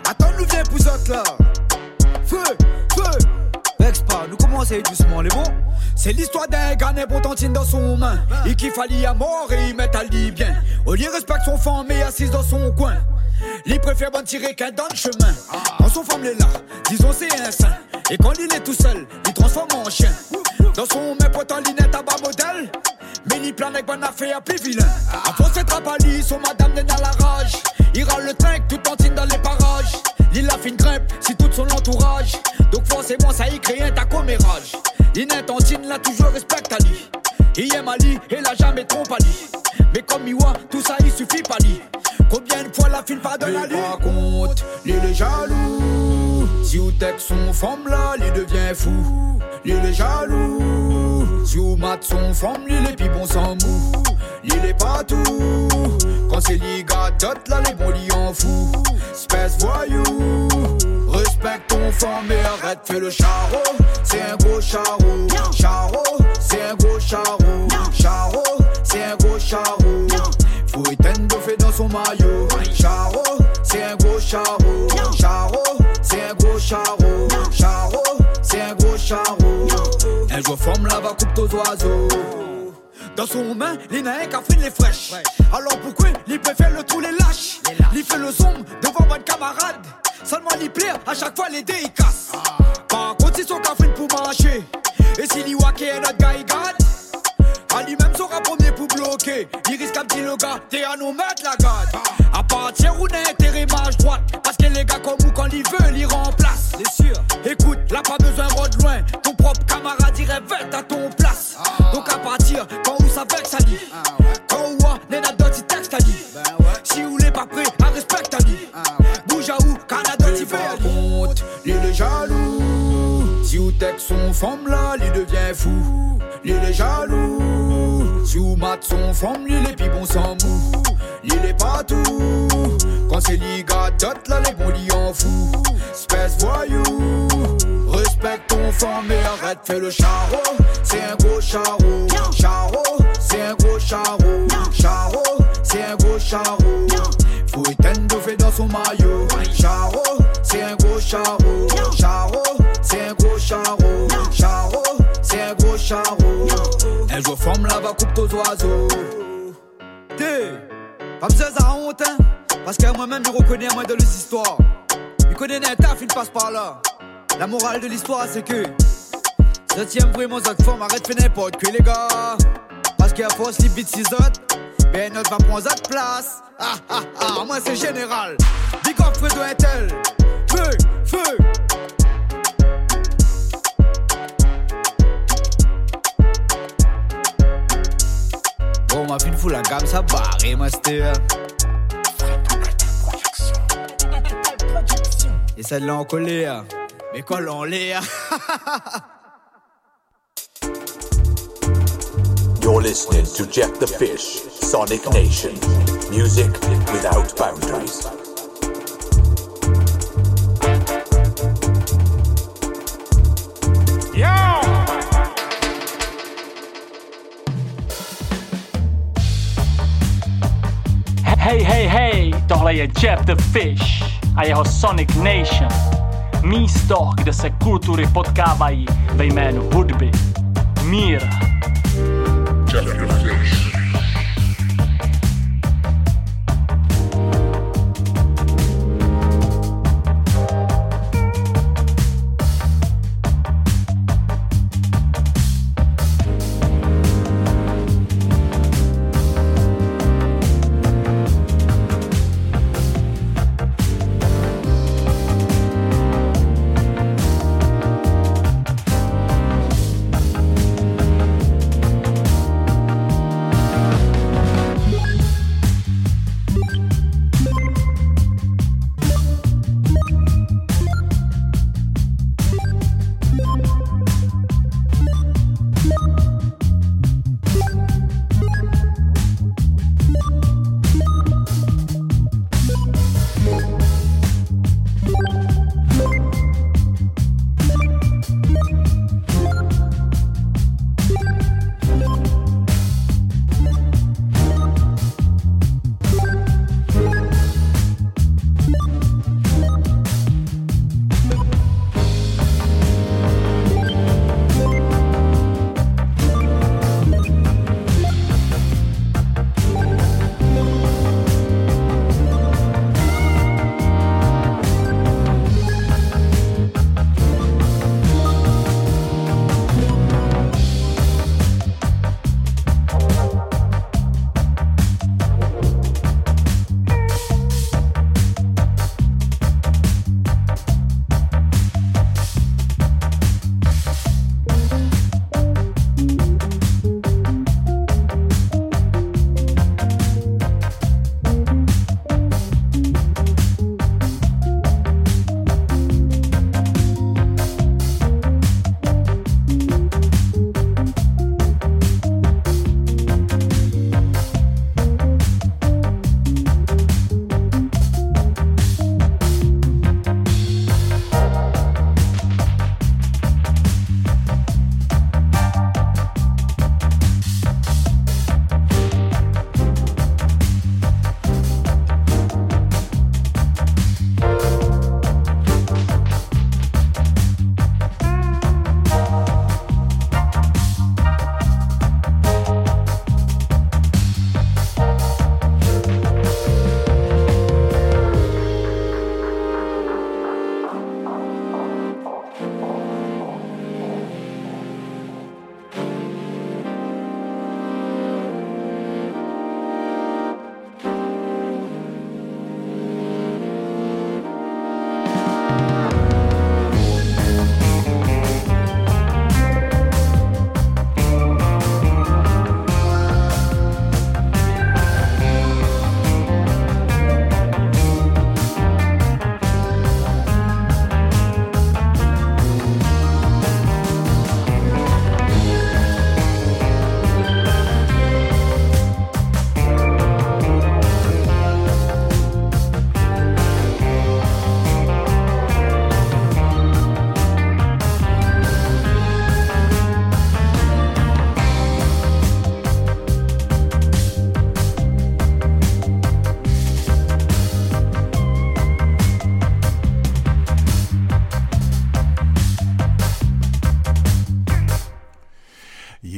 Attends nous viens pour autres là. Feu, feu. Vex pas, nous commençons doucement les bons. C'est l'histoire d'un gars n'est potentine dans son main. Il kiffe Ali à mort et il met Ali bien. Au lieu respecte son femme et assise dans son coin. Il préfère bon tirer qu'un dans le chemin. Quand son femme est là, disons c'est un saint. Et quand il est tout seul, il transforme en chien. Dans son même potent linette à bas modèle. Mais ni plan avec bon affaire à plus vilain. Avant cette rabali, son madame n'est dans la rage. Il râle le train tout tentine dans les parages. Il a fait une grimpe, si tout son entourage. Donc forcément ça y crée un tacomérage. L'inintentine l'a toujours respecte à lui. Il aime Ali et l'a jamais trompe à lui. Mais comme Miwa, tout ça il suffit pas lui. Combien de fois la file pas de la lui raconte, il est jaloux. Si ou tech son femme là, il devient fou, il est jaloux. Si ou mat son femme, il est pibon sans mou, il est pas tout. Quand c'est liga d'autres là, les bons li en fou. Espèce voyou. Respecte ton femme et arrête, fais le charro. C'est un gros charro, charro. C'est un gros charro, charro. C'est un gros charro. Faut éteindre bouffé dans son maillot. Charo, c'est un gros charo. Charo, c'est un gros charo. Charo, c'est un gros charo. Un jour forme là va coupe aux oiseaux. Dans son main, il n'a un café les fraîches. Alors pourquoi il préfère le trou les lâches? Il fait le sombre devant pas de camarades. Seulement il plaît, à chaque fois les dés il casse. Par contre si son café pour marcher, hein, t'es à nous mettre la gâte. À partir où n'intérêt marche droite, parce que les gars comme nous quand ils veulent ils remplacent. C'est sûr. Écoute, là pas besoin de loin, ton propre camarade il rêve à ton place. Donc à partir quand vous savez que ça dit, quand ou a n'est pas d'autres textes t'as dit. Si vous n'est pas prêt, à respect t'as dit. Bouge à où, Canada t'y fait. Les les jaloux, si vous texte son femme là, il devient fou. Les les jaloux. Si ou mat son femme, l'il est pis bon sans mou. L'il est partout. Quand c'est l'iga dot, là les bons l'y en fou. Espèce voyou. Respecte ton femme et arrête, fais le charro. C'est un gros charro. Charro, c'est un gros charro. Charro, c'est un gros charro. Faut éteindre fait dans son maillot. Charro, c'est un gros charro. Charro, c'est un gros charro. Charro, c'est un gros charro. Elle joue forme là-bas, coupe aux oiseaux. T'es, pas besoin à honte, hein. Parce que moi-même, il reconnaît moins de les histoires. Il connaît un taf, il passe par là. La morale de l'histoire, c'est que je tiens vraiment cette forme, arrête fait n'importe que les gars. Parce qu'à force, les beats s'isotent, ben notre va prendre cette place. Ah ah ah, moi c'est général. Big up Fredo et tel. Feu, feu. On m'a vu une foule à gamme, ça barre, master. Et celle-là en colère, mais colle en l'air. You're listening to Jeff the Fish, Sonic Nation. Music without boundaries. Hey, hey, hey! Tohle je Jeff the Fish a jeho Sonic Nation. Místo, kde se kultury potkávají ve jménu hudby. Mír. Jeff the Fish.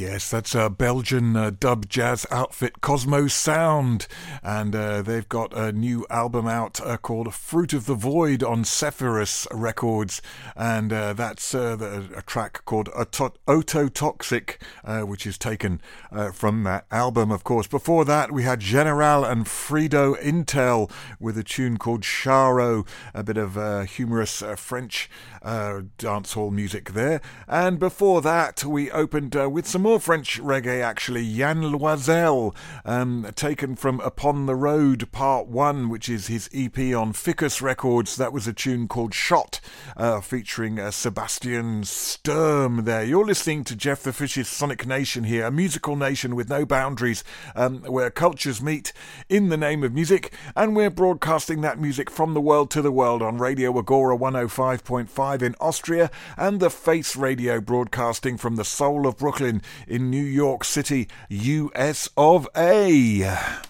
Yes, that's a Belgian uh, dub jazz outfit Cosmo Sound, and uh, they've got a new album out uh, called Fruit of the Void on Sephiroth Records, and uh, that's uh, the, a track called Ototoxic, uh, which is taken uh, from that album, of course. Before that, we had General and Frido Intel with a tune called Charo, a bit of uh, humorous uh, French uh, dancehall music there. And before that, we opened uh, with some more French reggae, actually, Yann Loisel, um, taken from Upon the Road Part one, which is his E P on Ficus Records. That was a tune called Shot, uh, featuring uh, Sebastian Sturm there. You're listening to Jeff the Fish's Sonic Nation here, a musical nation with no boundaries, um, where cultures meet in the name of music, and we're broadcasting that music from the world to the world on Radio Agora one oh five point five in Austria, and the Face Radio broadcasting from the soul of Brooklyn in New York City, U S of A.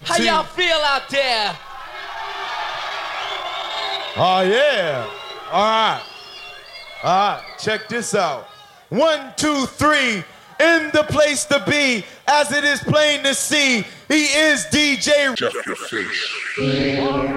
How y'all feel out there? Oh, yeah. All right. All right. Check this out. One, two, three. In the place to be, as it is plain to see, he is D J Jeff the Fish.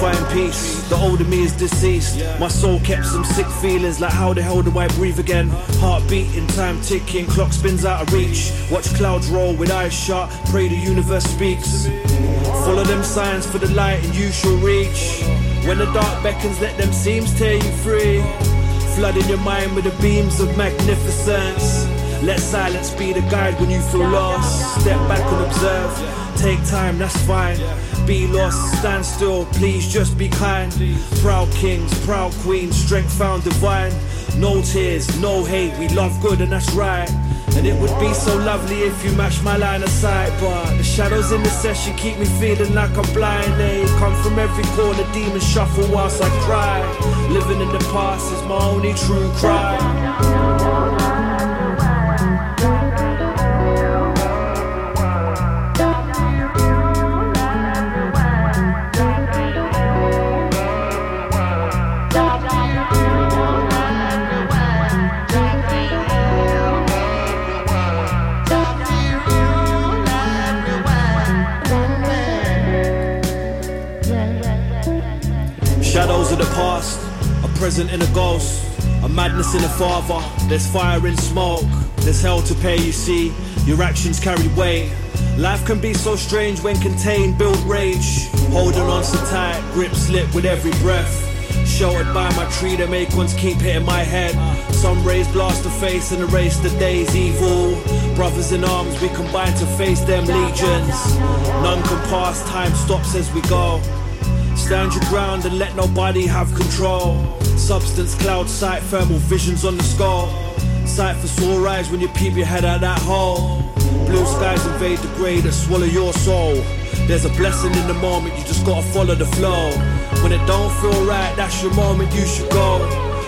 Find peace, the older me is deceased. My soul kept some sick feelings, like how the hell do I breathe again? Heart beating, time ticking, clock spins out of reach. Watch clouds roll with eyes shut, pray the universe speaks. Follow them signs for the light and you shall reach. When the dark beckons, let them seams tear you free. Flooding your mind with the beams of magnificence. Let silence be the guide when you feel lost. Step back and observe, take time, that's fine. Be lost, stand still, please just be kind. Proud kings, proud queens, strength found divine. No tears, no hate, we love good and that's right. And it would be so lovely if you matched my line of sight, but the shadows in the session keep me feeling like I'm blind. They come from every corner, demons shuffle whilst I cry. Living in the past is my only true crime. Past, a present in a ghost, a madness in a father, there's fire in smoke, there's hell to pay, you see, your actions carry weight. Life can be so strange when contained, build rage, holding on so tight, grips slip with every breath, sheltered by my tree, them acorns keep hitting my head, some rays blast the face and erase the day's evil, brothers in arms, we combine to face them legions, none can pass, time stops as we go. Stand your ground and let nobody have control. Substance, cloud, sight, thermal visions on the skull. Sight for sore eyes when you peep your head out that hole. Blue skies invade the grey that swallow your soul. There's a blessing in the moment, you just gotta follow the flow. When it don't feel right, that's your moment, you should go.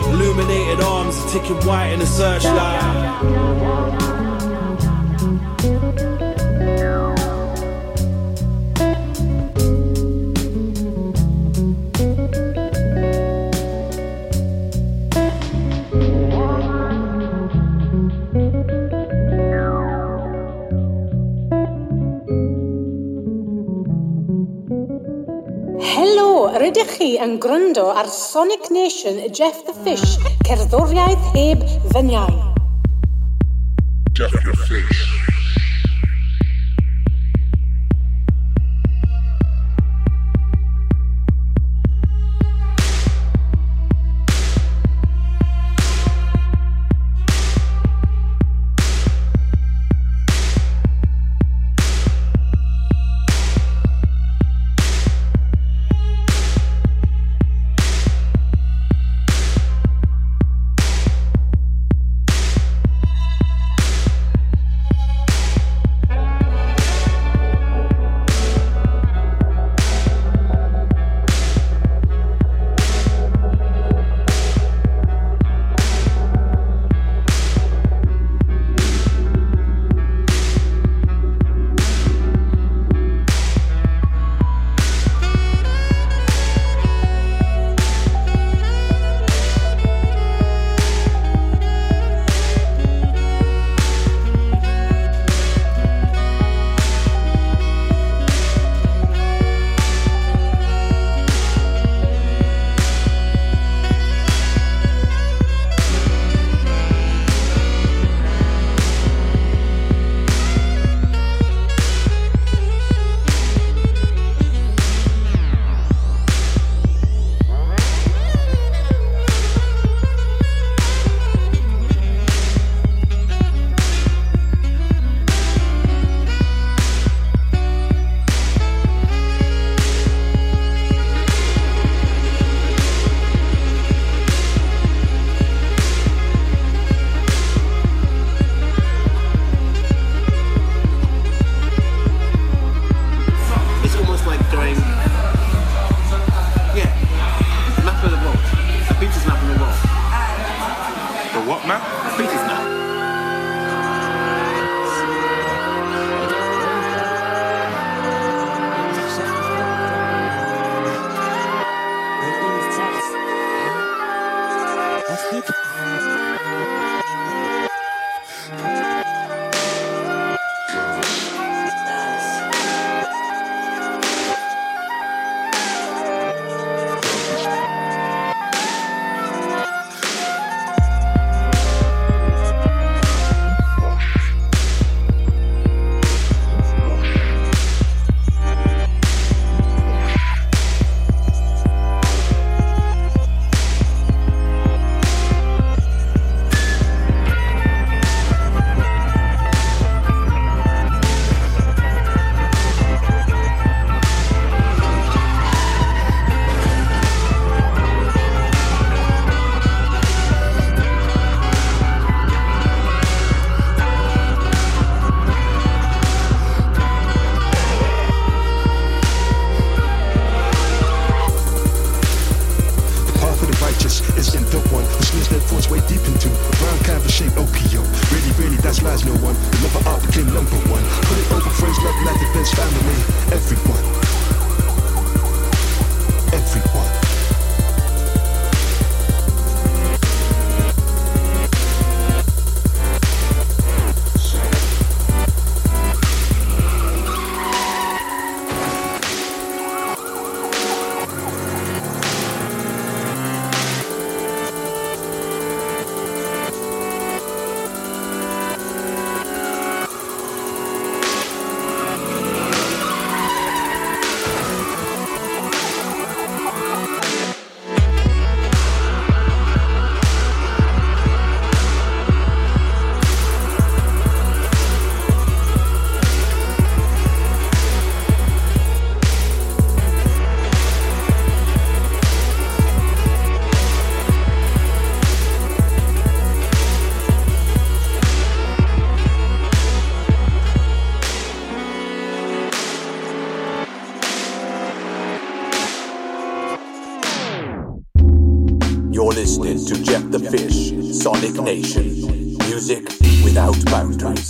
Illuminated arms, a ticking white in a searchlight. Rydych chi yn gwrando ar Sonic Nation, Jeff the Fish, cerddoriaeth heb fyniau. Jeff the Fish. surprise no one. Never out became number one. Put it over friends, love like the best family. Everyone. Everyone. Listening to Jeff the Fish, Sonic Nation, music without boundaries.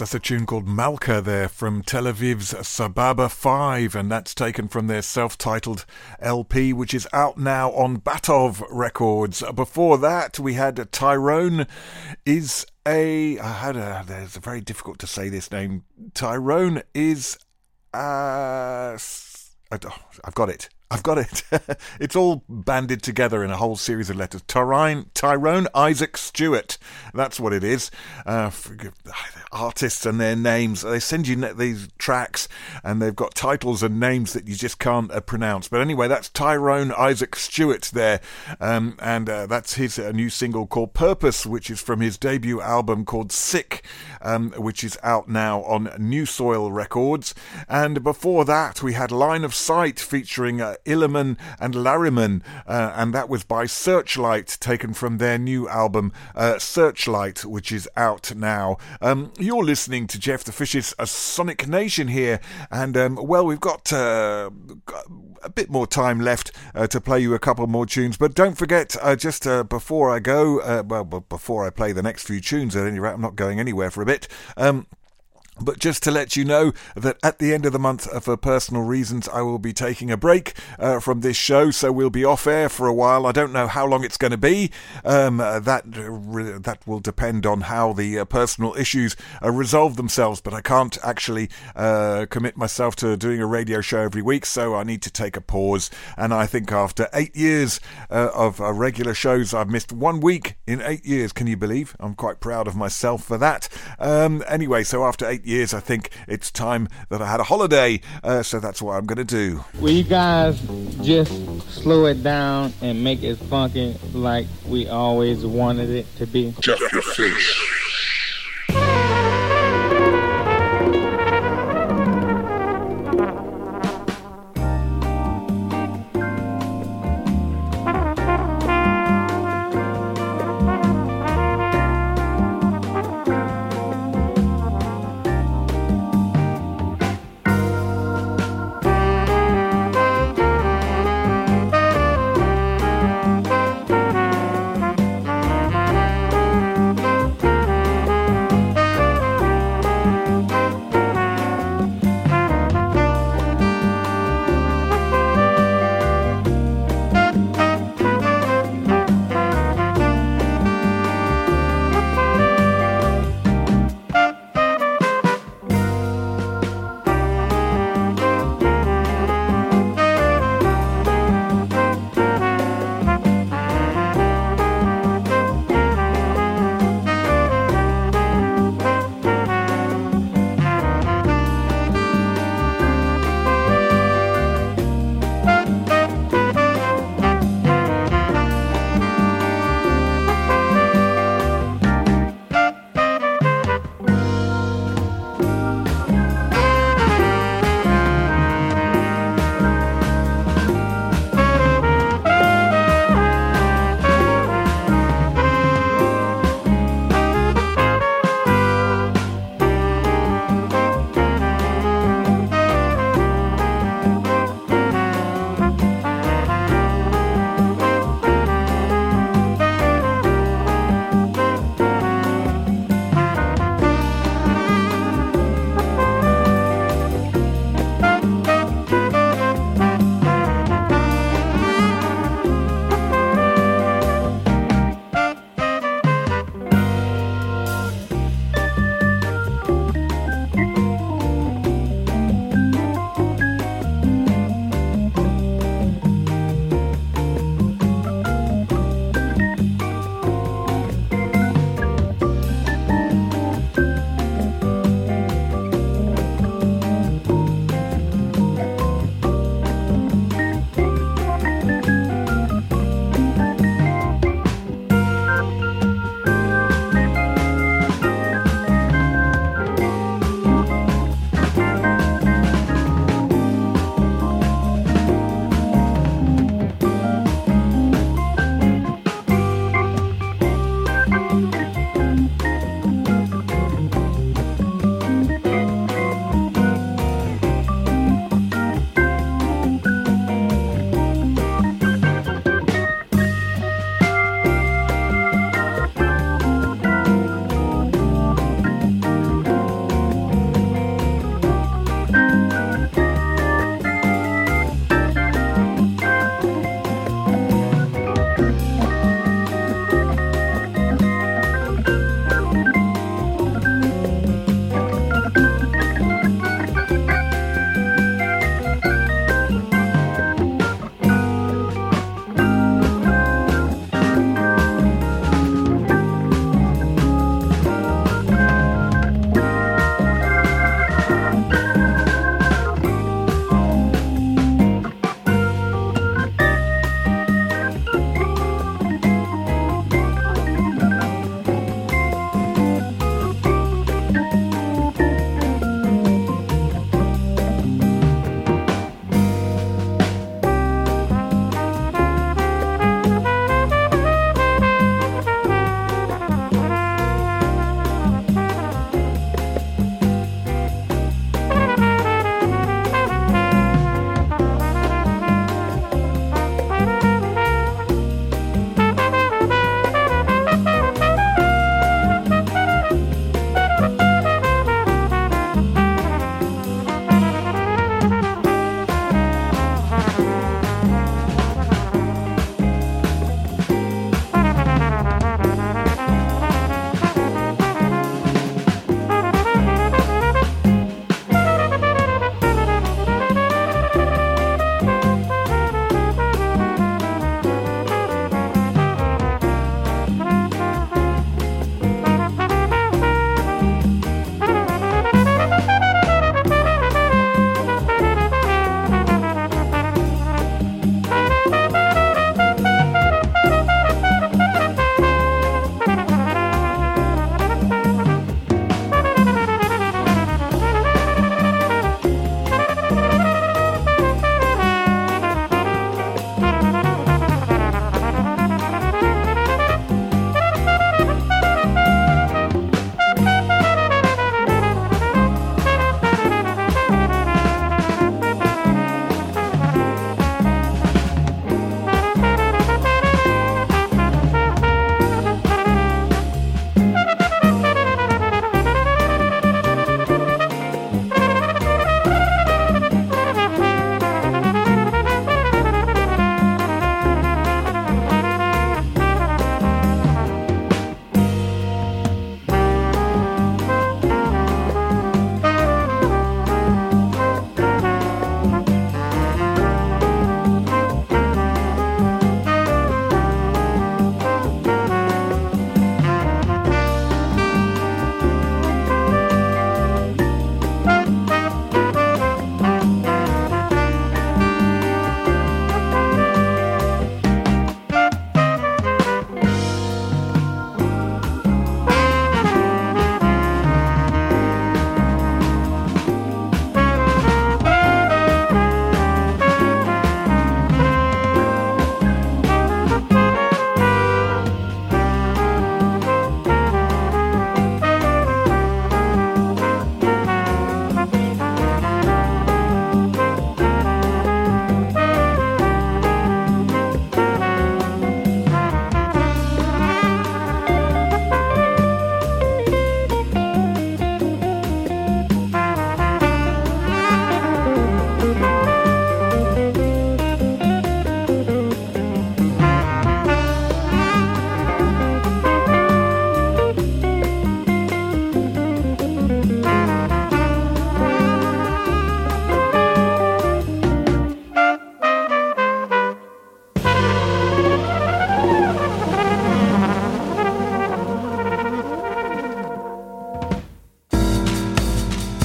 that's a tune called Malka there from Tel Aviv's Sababa five, and that's taken from their self-titled L P, which is out now on Batov Records. Before that, we had Tyrone is a... I had a... It's very difficult to say this name. Tyrone is... Uh, I've got it. I've got it. It's all banded together in a whole series of letters. Tyrone, Tyrone Isaac Stewart. That's what it is. Uh, artists and their names. They send you these tracks and they've got titles and names that you just can't uh, pronounce. But anyway, that's Tyrone Isaac Stewart there. Um, and uh, that's his uh, new single called Purpose, which is from his debut album called Sick, um, which is out now on New Soil Records. And before that, we had Line of Sight featuring... Uh, Illiman and Larriman, uh, and that was by Searchlight, taken from their new album uh, Searchlight, which is out now. Um, you're listening to Jeff the Fish's uh, Sonic Nation here, and um, well, we've got uh, a bit more time left uh, to play you a couple more tunes, but don't forget, uh, just uh, before I go, uh, well, before I play the next few tunes, at any rate, I'm not going anywhere for a bit. Um, But just to let you know that at the end of the month, uh, for personal reasons, I will be taking a break uh, from this show, so we'll be off air for a while. I don't know how long it's going to be. Um, uh, that uh, that will depend on how the uh, personal issues uh, resolve themselves, but I can't actually uh, commit myself to doing a radio show every week, so I need to take a pause. And I think after eight years uh, of uh, regular shows, I've missed one week in eight years. Can you believe? I'm quite proud of myself for that. Um, anyway, so after eight years, years I think it's time that I had a holiday, uh, so that's what I'm gonna do. Will you guys just slow it down and make it funky like we always wanted it to be? Jeff the Fish.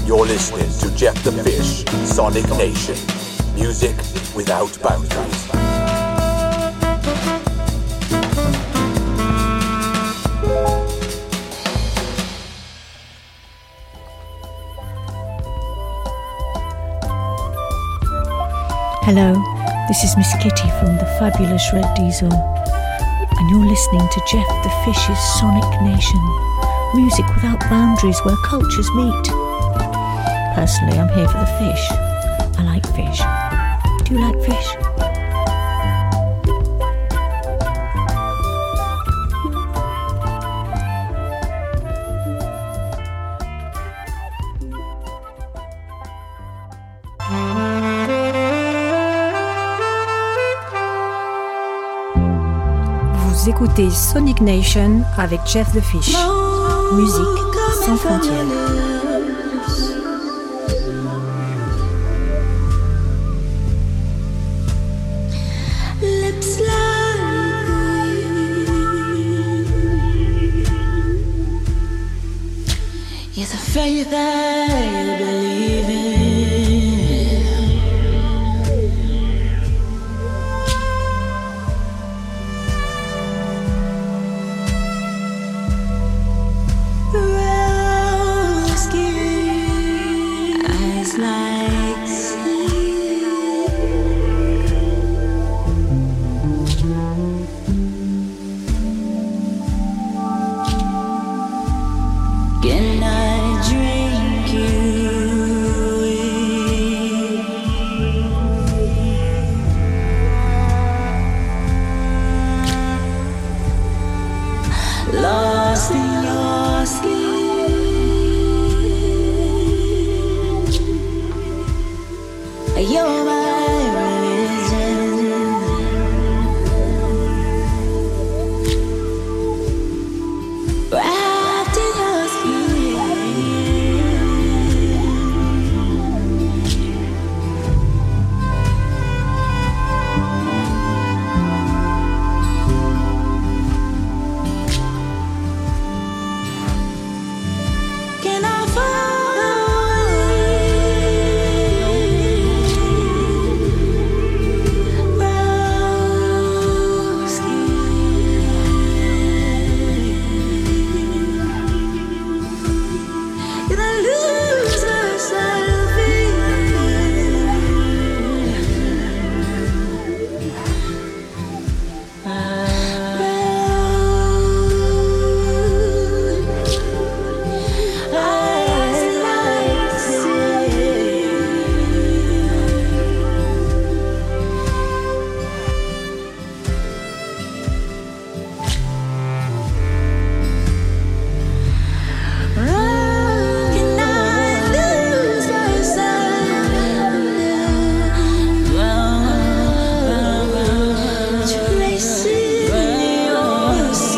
You're listening to Jeff the Fish, Sonic Nation. Music without boundaries. Hello, this is Miss Kitty from the fabulous Red Diesel, and you're listening to Jeff the Fish's Sonic Nation. Music without boundaries, where cultures meet. Personally, I'm here for the fish. I like fish. Do you like fish? Vous écoutez Sonic Nation avec Jeff the Fish. Musique sans frontières. Faith that you believe in, rose skin, eyes like sea. Can I drink you in? Lost in your skin. You're my religion. Wrapped in your skin. Can I fall in rose skin? Did I lose myself in rose? Eyes like can I lose myself? Traces in your skin.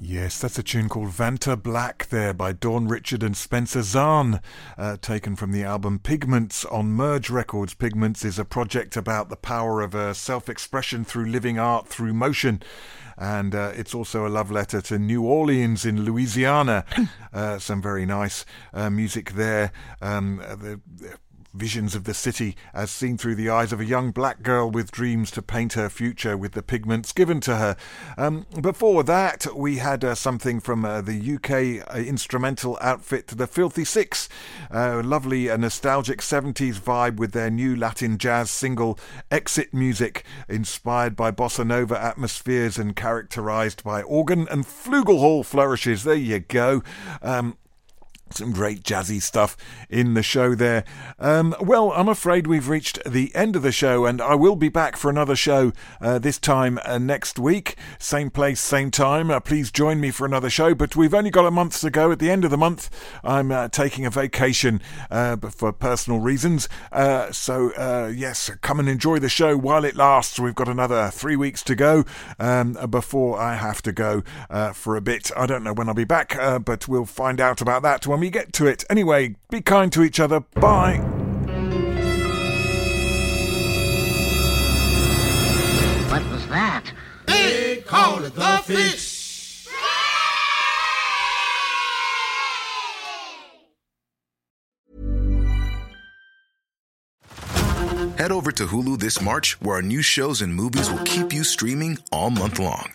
Yes, that's a tune called Vanta Black there by Dawn Richard and Spencer Zahn, uh, taken from the album Pigments on Merge Records. Pigments is a project about the power of uh, self-expression through living art, through motion. And uh, it's also a love letter to New Orleans in Louisiana. Uh, some very nice uh, music there. Um, the, Visions of the city as seen through the eyes of a young black girl with dreams to paint her future with the pigments given to her. Um, before that, we had uh, something from uh, the U K uh, instrumental outfit The Filthy Six. Uh, lovely, uh, nostalgic seventies vibe with their new Latin jazz single Exit Music, inspired by bossa nova atmospheres and characterised by organ and flugelhorn flourishes. There you go. Um, Some great jazzy stuff in the show there. Um, well, I'm afraid we've reached the end of the show, and I will be back for another show uh, this time uh, next week. Same place, same time. Uh, please join me for another show, but we've only got a month to go. At the end of the month, I'm uh, taking a vacation uh, for personal reasons. Uh, so, uh, yes, come and enjoy the show while it lasts. We've got another three weeks to go um, before I have to go uh, for a bit. I don't know when I'll be back, uh, but we'll find out about that when we get to it. Anyway, be kind to each other. Bye. What was that? They called it the fish. Head over to Hulu this March, where our new shows and movies will keep you streaming all month long.